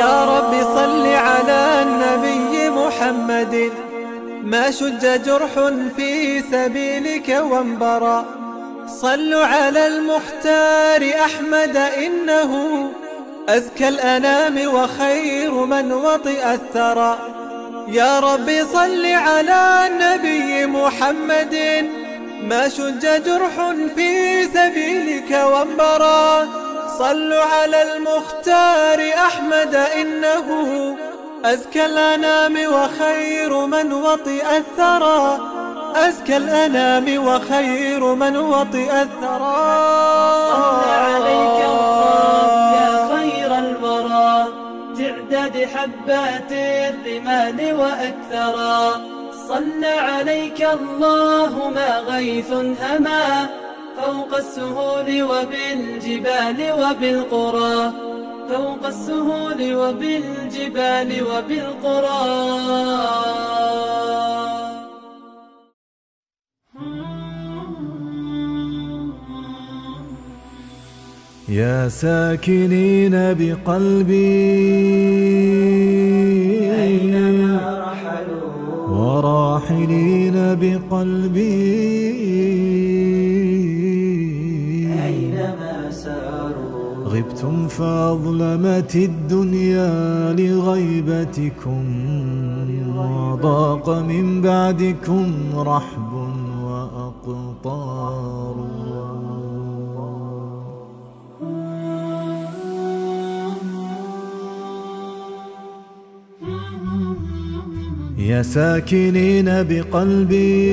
يا رب صل على النبي محمد. ما شج جرح في سبيلك وانبرى، صلوا على المختار أحمد إنه أزكى الأنام وخير من وطئ الثرى. يا رب صل على النبي محمد. ما شج جرح في سبيلك وانبرى، صلوا على المختار أحمد إنه أزكى الأنام وخير من وطئ الثرى، أزكى الأنام وخير من وطئ الثرى. صل عليك الله يا خير الورى، تعداد حبات الرمال وأكثرا. صل عليك الله ما غيث هما فوق السهول وبالجبال وبالقرى، فوق السهول وبالجبال وبالقرى. يا ساكنين بقلبي أينما رحلوا، وراحلين بقلبي أينما ساروا. غبتم فأظلمت الدنيا لغيبتكم، وضاق من بعدكم رحب وأقطار. يا ساكنين بقلبي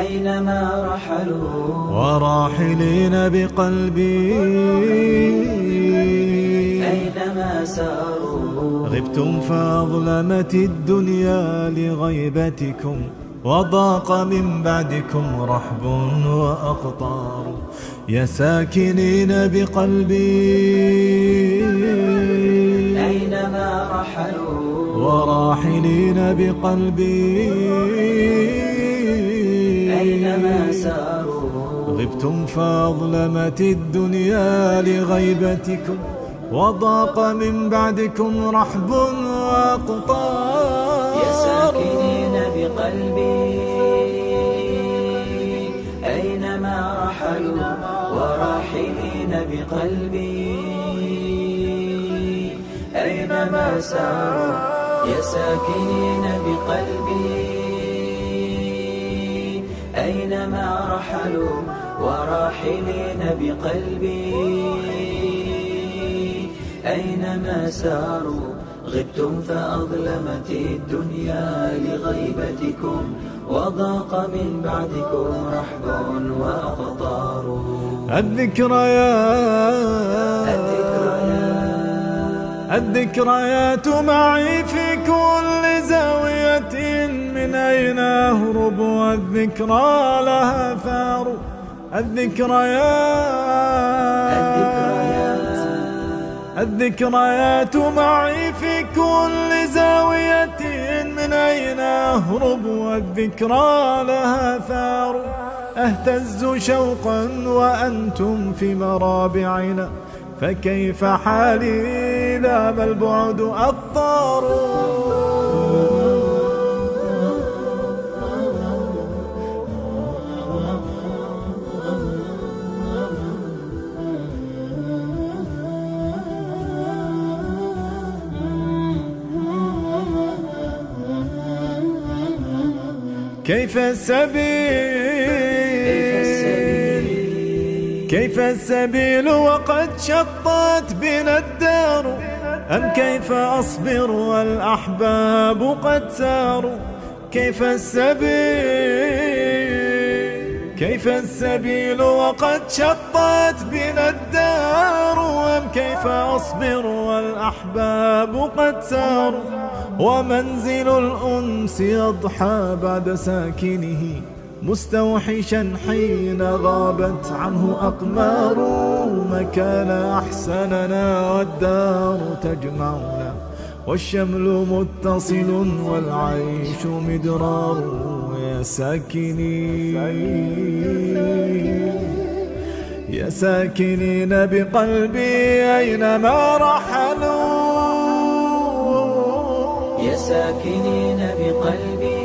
أينما رحلوا، وراحلين بقلبي أينما ساروا. غبتم فأظلمت الدنيا لغيبتكم، وضاق من بعدكم رحب وأقطار. يا ساكنين بقلبي أينما رحلوا، وراحلين بقلبي أينما ساروا. غبتم فأظلمت الدنيا لغيبتكم، وضاق من بعدكم رحب وأقطار. يا ساكنين بقلبي أينما رحلوا، وراحلين بقلبي أينما ساروا. يا ساكنين بقلبي أينما رحلوا، وراحلين بقلبي أينما ساروا. غبتم فأظلمت الدنيا لغيبتكم، وضاق من بعدكم رحب وأقطار. الذكريات معي في كل زاوية، من أين أهرب والذكرى لها ثار. الذكريات معي في كل زاوية، من أين أهرب والذكرى لها ثار. أهتز شوقا وأنتم في مرابعنا، فكيف حالي إذا ما البعد أطار. كيف السبيل وقد شطت بنا الدار. أم كيف أصبر والأحباب قد ساروا. كيف السبيل وقد شطت بنا الدار. أم كيف أصبر والأحباب قد ساروا. ومنزل الأنس يضحى بعد ساكنه، مستوحشا حين غابت عنه أقمار. مكان أحسننا والدار تجمعنا، والشمل متصل والعيش مدرار يا ساكنين يا ساكنين بقلبي أينما رحلوا يا ساكنين بقلبي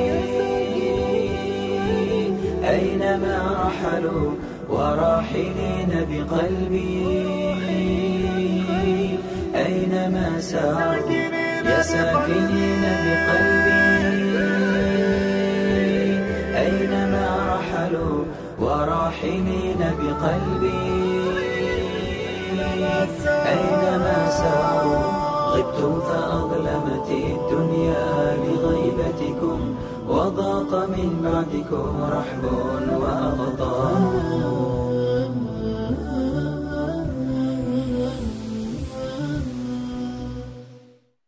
أينما رحلوا وراحلين بقلبي أينما ساروا يا ساكنين بقلبي أينما رحلوا وراحلين بقلبي أينما ساروا غبتم فأظلمت الدنيا لغيبتكم وضاق من بعدكم رحب وأغطار.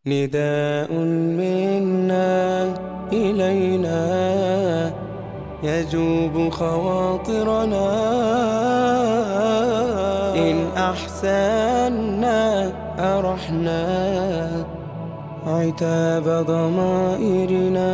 نداء منا إلينا يجوب خواطرنا إن أحسنا أرحنا عتاب ضمائرنا.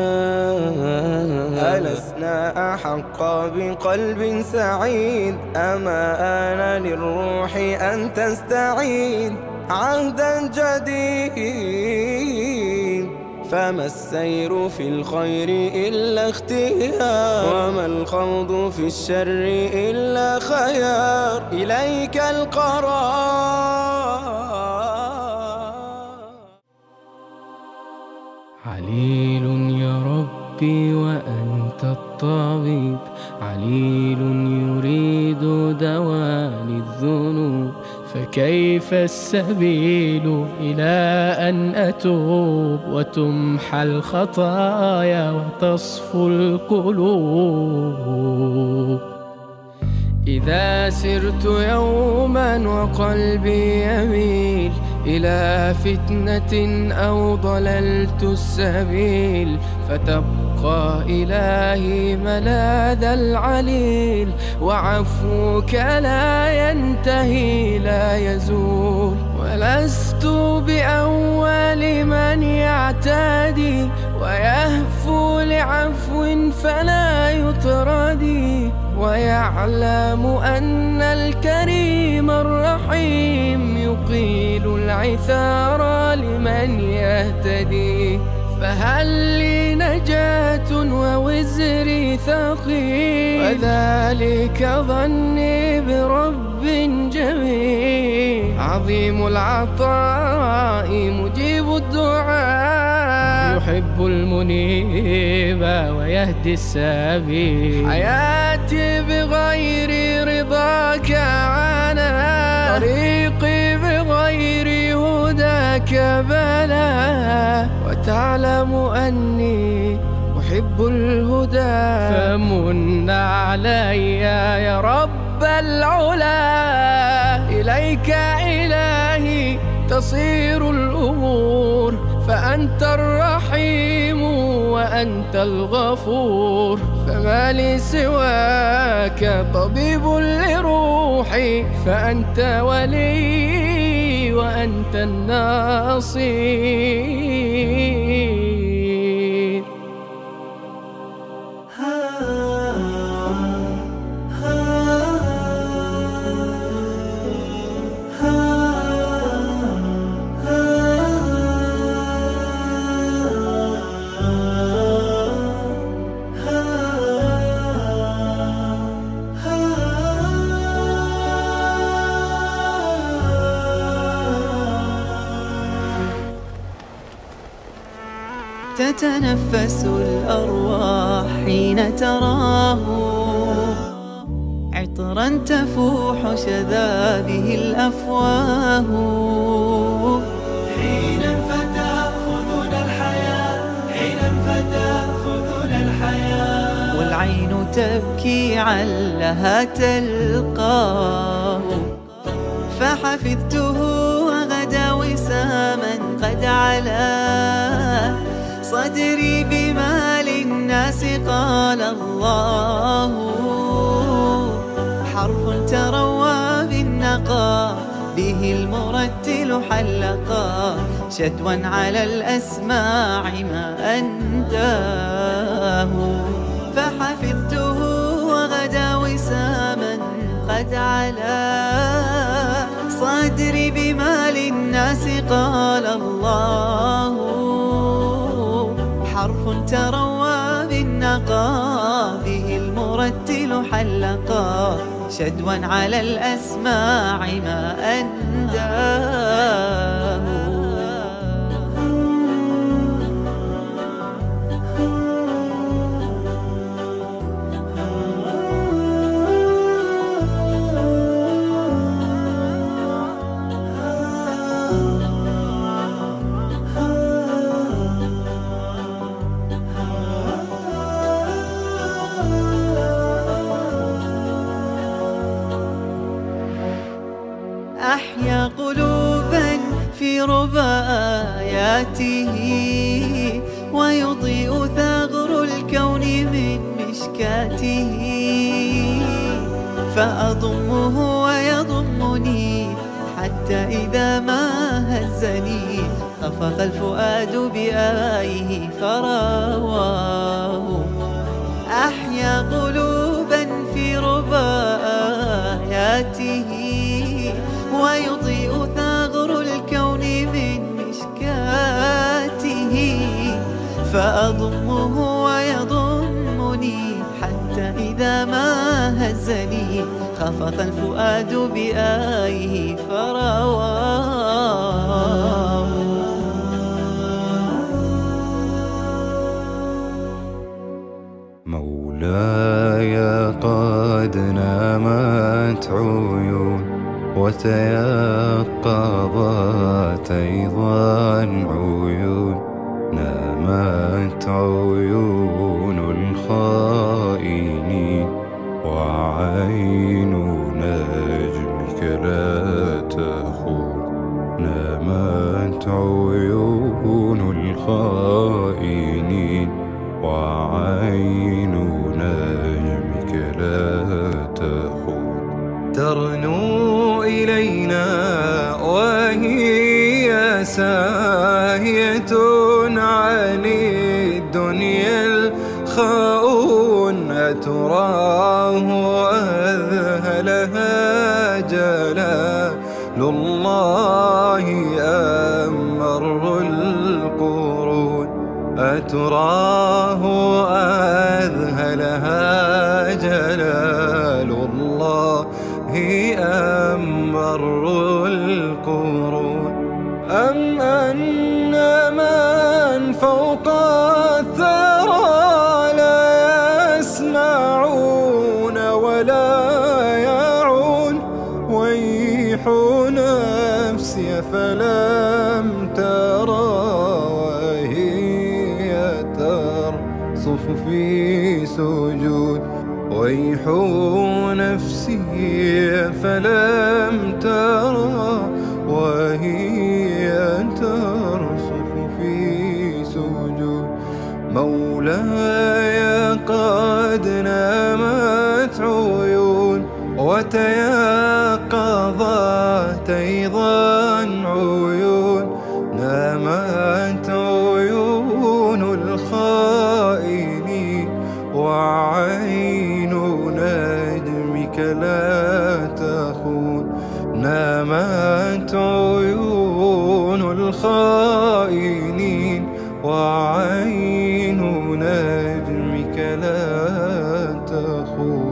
ألسنا أحق بقلب سعيد أما آن للروح أن تستعيد عهدا جديد فما السير في الخير إلا اختيار وما الخوض في الشر إلا خيار إليك القرار. عليل يا ربي وأنت الطبيب عليل يريد دواء للذنوب فكيف السبيل إلى أن أتوب وتمحى الخطايا وتصفو القلوب. إذا سرت يوما وقلبي يميل إلى فتنة أو ضللت السبيل فتبقى إلهي ملاذ العليل وعفوك لا ينتهي لا يزول ولست بأول من يعتدي ويهفو لعفو فلا يطردي ويعلم أن الكريم الرحيم يقيل العثار لمن يهتدي. فهل لي نجاة ووزري ثقيل وذلك ظني برب جميل عظيم العطاء مجيب الدعاء يحب المنيب ويهدي السبيل. حياتي بغير رضاك عنا طريقي بغير هداك بلا وتعلم أني أحب الهدى فمن علي يا رب العلا إليك إلهي تصير الأمور فأنت الرحيم وأنت الغفور فما لي سواك طبيب لروحي فأنت ولي وأنت الناصر. تتنفس الأرواح حين تراه عطرا تفوح شذا به الأفواه حينا فتأخذنا الحياة حينا فتأخذنا الحياة والعين تبكي علها تلقاه فحفظته وغدا وساما قد علا صدري بما للناس قال الله حرف تروى بالنقى به المرتل حلقا شدوا على الأسماع ما أنداه، فحفظته وغدا وساما قد علا صدري بما للناس قال الله. حرف تروى بالنقاء به المرتل حلقا شدوا على الأسماع ما أنداه. أحيا قلوبا في رباياته ويضيء ثغر الكون من مشكاته، فأضمه ويضمني حتى إذا ما هزني خفق الفؤاد بآيه فراواه. أحيا قلوبا في رباياته ويضيء ثغر الكون من مشكاته، فأضمه ويضمني حتى إذا ما هزني خفق الفؤاد بآيه فرواه. مولاي قد نامت عيون وتيقظت أيضا عيون، نامت عيون الخائنين وعين نجمك لا تخون، نامت عيون الخائنين وعين نجمك لا تخون. ترنو إلينا وهي ساهية عن الدنيا الخائن، أتراه أذهلها جلال الله أم مر القرون، أتراه أذهلها جلال الله أم مر القرون. أم أن من فوق الثرى لا يسمعون ولا يعون، ويح نفسي فلم ترى وهي ترصف في سجود، ويح نفسي فلم ترى وهي ترصف في سجود. مولاي قد نامت عيون وتيقظت أيضا عيون، نامت عيون الخائنين وعين لا تخون، نامت عيون الخائنين وعين نجمك لا تخون.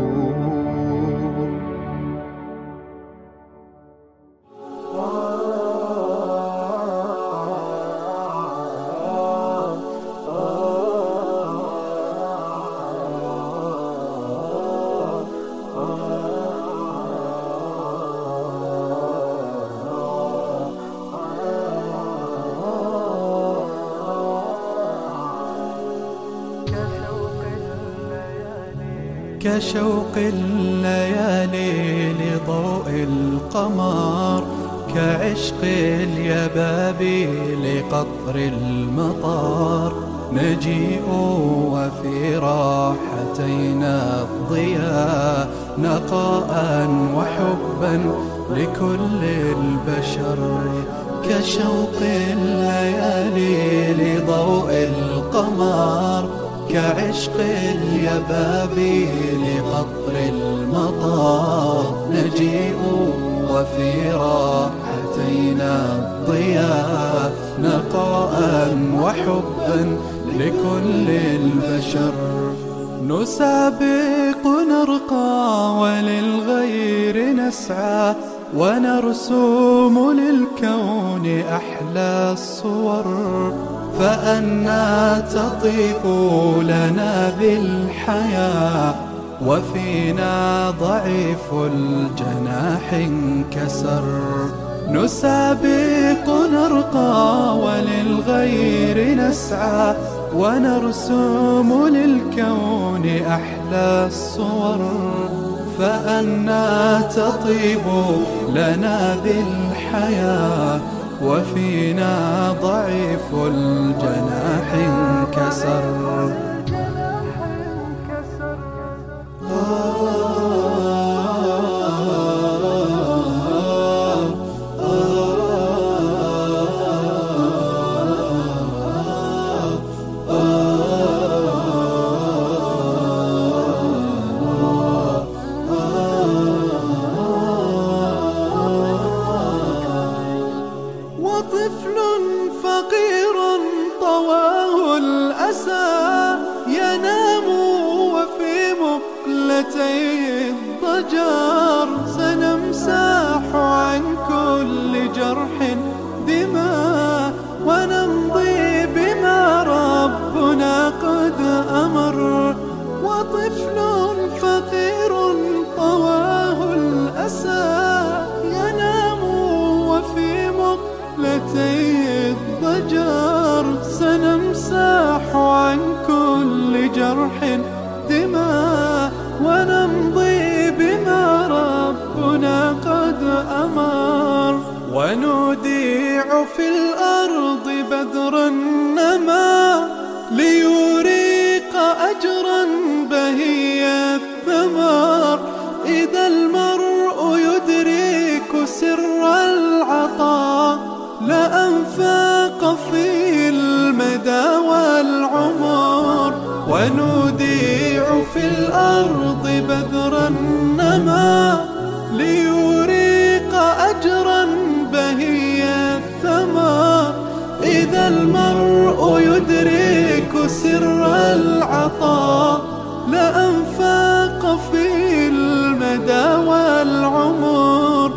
كشوق الليالي لضوء القمر، كعشق اليبابي لقطر المطار، نجيء وفي راحتينا الضياء نقاء وحبا لكل البشر. كشوق الليالي لضوء القمر، كعشق اليبابيل لقطر المطر. نجيء وفي راحتينا الضياء، نقاء وحبا لكل البشر. نسابق نرقى وللغير نسعى، ونرسم للكون أحلى الصور. فأنا تطيب لنا ذي الحياة، وفينا ضعيف الجناح انكسر. نسابق نرقى وللغير نسعى، ونرسم للكون أحلى الصور. فأنا تطيب لنا ذي الحياة، وفينا ضعيف الجناح انكسر. طفل فقير طواه الأسى، ينام وفي مقلتيه الضجر. سنمسح عن كل جرح دماء، ونمضي بما ربنا قد أمر. وطفل فقير طواه الأسى، سنمسح عن كل جرح دماء، ونمضي بما ربنا قد أمر. ونوديع في الأرض بدر النما، ليريق أجرا بهي الثمر. إذا المرء يدرك سر العطاء، لأنفاق في المدى والعمر. ونوديع في الأرض بذر النما، ليريق أجرا بهي الثمر. إذا المرء يدرك سر العطاء، لأنفاق في المدى والعمر.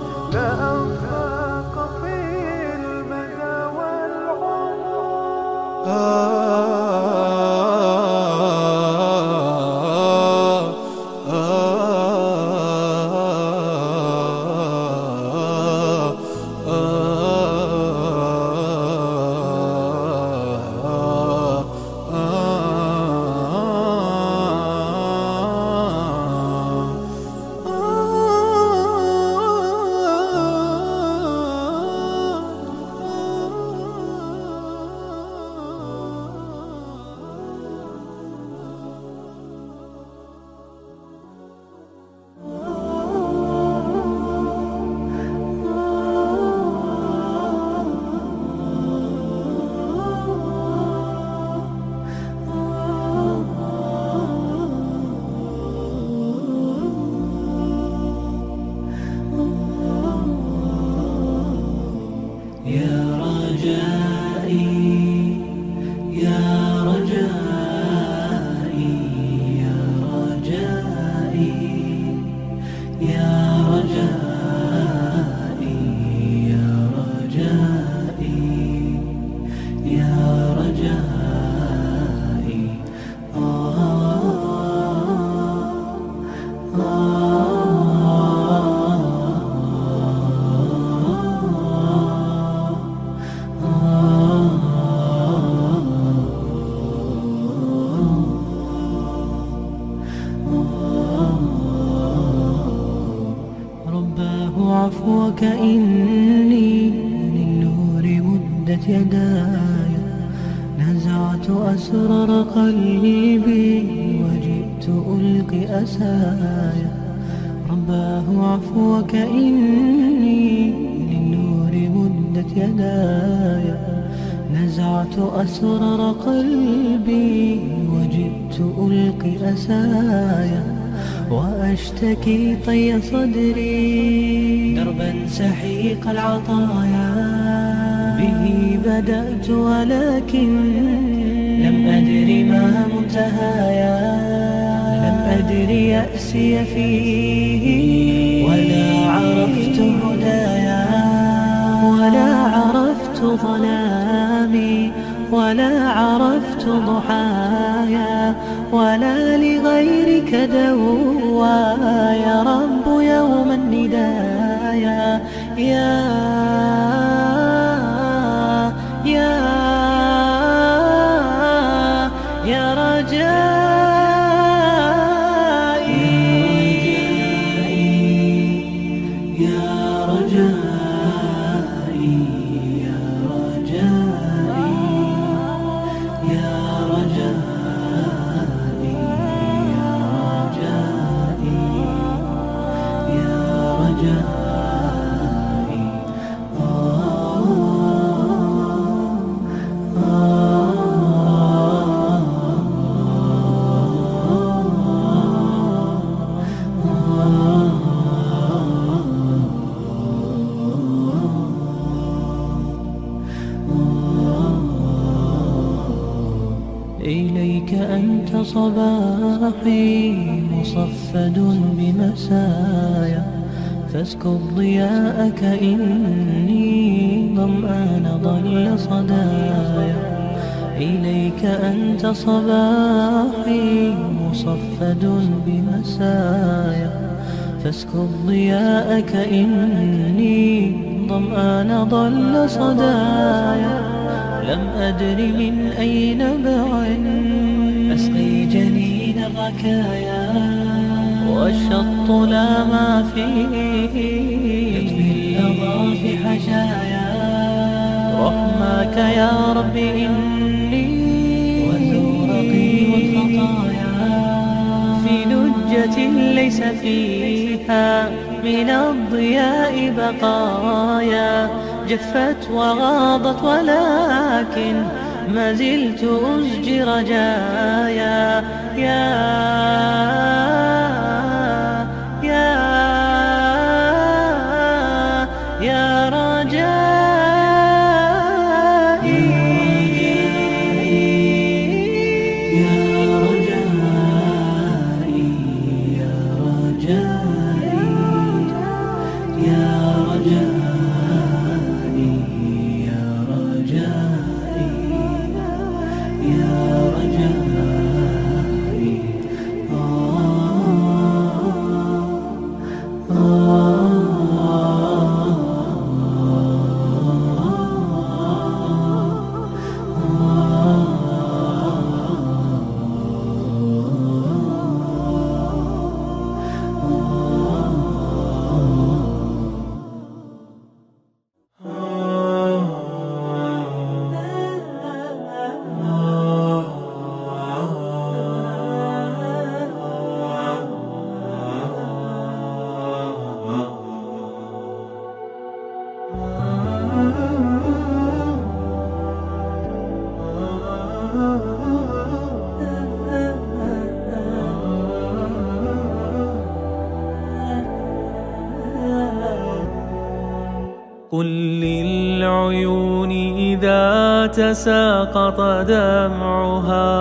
عفوك إني للنور مدت يداي، نزعت أسرار قلبي وجئت ألقي أسايا. رباه عفوك إني للنور مدت طالت يداي، نزعت أسرار قلبي وجئت ألقي أسايا، وأشتكي طي صدري دربا سحيق العطايا. به بدأت ولكن لم أدري ما منتهايا، لم أدري يأسي فيه ولا عرفت هدايا، ولا عرفت ظلامي ولا عرفت ضحايا، ولا لغيرك دوايا يا رب يوم الندايا. يا رجائي يا رجائي يا رجائي يا رجائي يا رجائي يا رجائي. إليك أنت صباحي مصفد بمسايا، فاسكب ضياءك إني ظمآن ضل صدايا. إليك أنت صباحي مصفد بمسايا، فاسكب ضياءك إني ظمآن ضل صدايا. لم أدري من أين نبع أسقي جنين الركايا، والشط لا ما فيه يطفي اللظى في حشايا. رحمك يا رب إني وزورقي والخطايا، في لجة ليس فيها من الضياء بقايا، جفت وغاضت ولكن ما زلت أزجي رجايا. يا رجائي يا رجائي يا رجائي يا رجائي قل للعيون إذا تساقط دمعها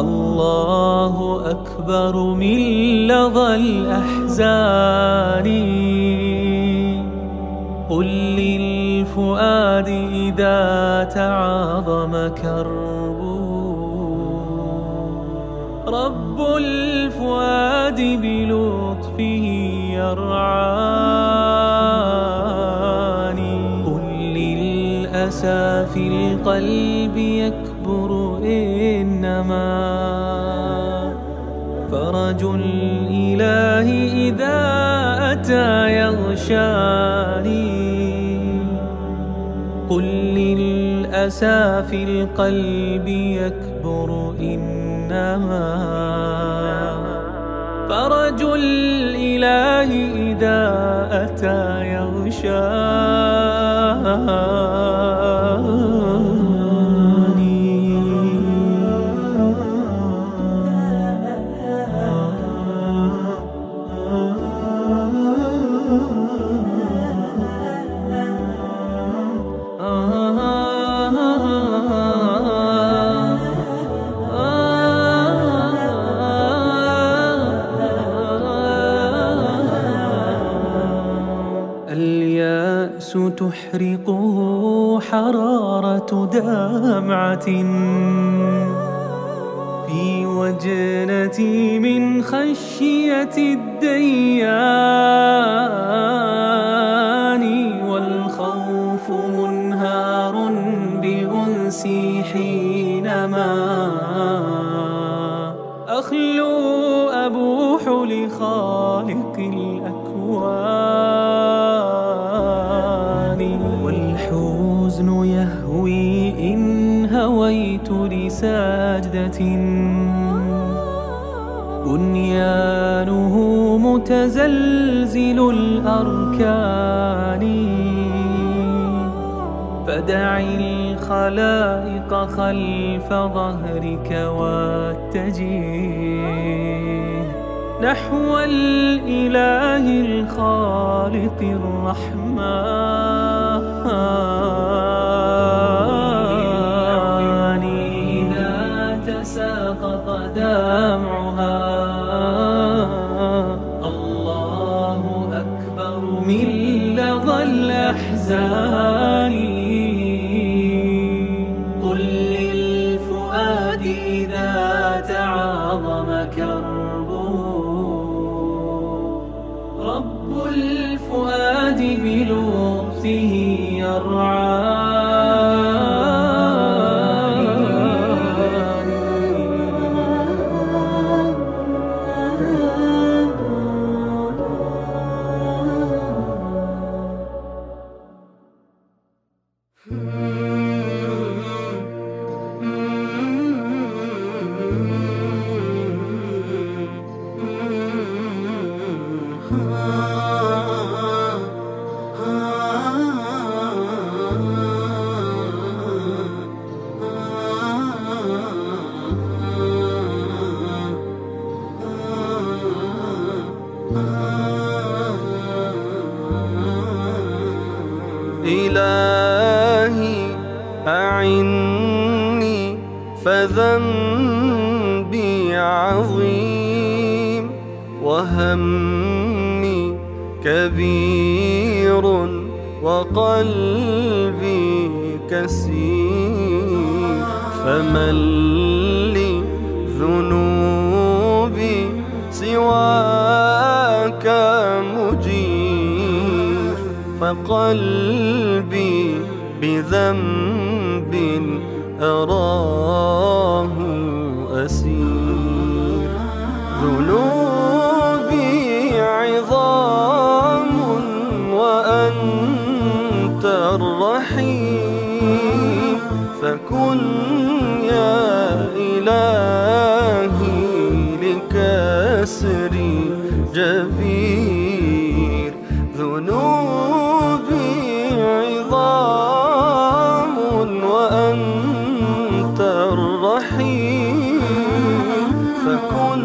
الله أكبر من لظى الأحزان. قل للفؤاد إذا تعاظم كربه رب الفؤاد بلطفه يرعى. في القلب يكبر إنما فرج الإله إذا أتى يغشاني. قل للأسى في القلب يكبر إنما فرج الإله الله إذا أتى يغشاني. اليأس تحرقه حرارة دمعة في وجنتي من خشية الديان، والخوف منهار بأنسي حينما أخلو أبوح لخالق الأكوان. والحزن يهوي إن هويت لسجدة، بنيانه متزلزل الأركان، فدع الخلائق خلف ظهرك واتجه نحو الإله الخالق الرحمن. إذا تساقط دمعها الله أكبر من لظى الأحزان. قل للفؤاد إذا تعاظم كربه رب الفؤاد بلطفه يرعى. إلهي أعني فذنبي عظيم وهمي كبير وقلبي كسير، فمن لي ذنوبي سواك مجير، فقلبي بذنب أراه أسير. ذنوبي عظام وأنت الرحيم، فكن يا إلهي لكسري جبير. ذنوبي عظام وأنت الرحيم، فكن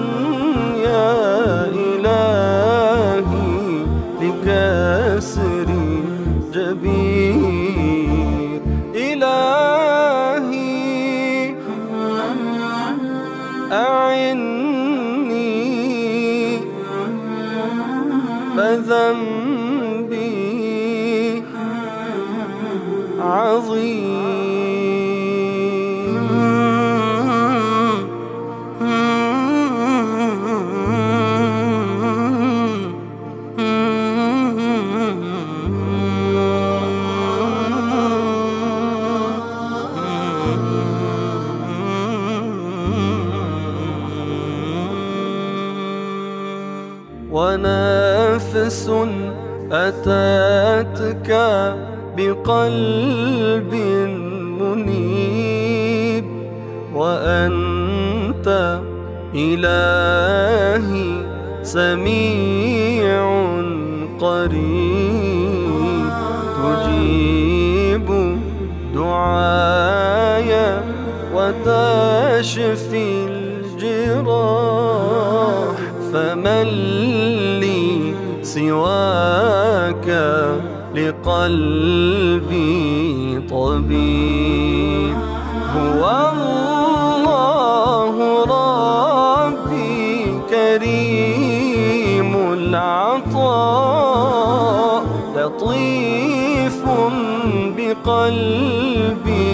يا إلهي لكسري جبير. إلهي أعني فذنبي عظيم. ونفس أتتك بقلب منيب، وأنت إلهي سميع واسع قريب تجيب دعايا وتشفي الجراح، فمن لي سواك لقلبي طبيب. هو الله ربي كريم العطاء لطيف بقلبي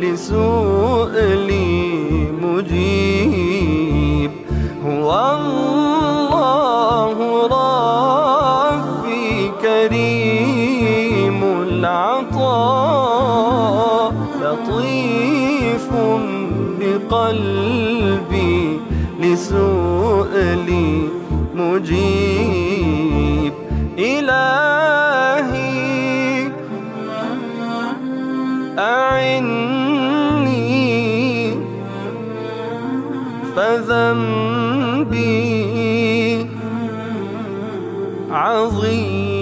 لسؤلي مجيب. هو الله ربي كريم العطاء لطيف بقلبي لسؤلي مجيب. إلهي أعني فذنبي عظيم.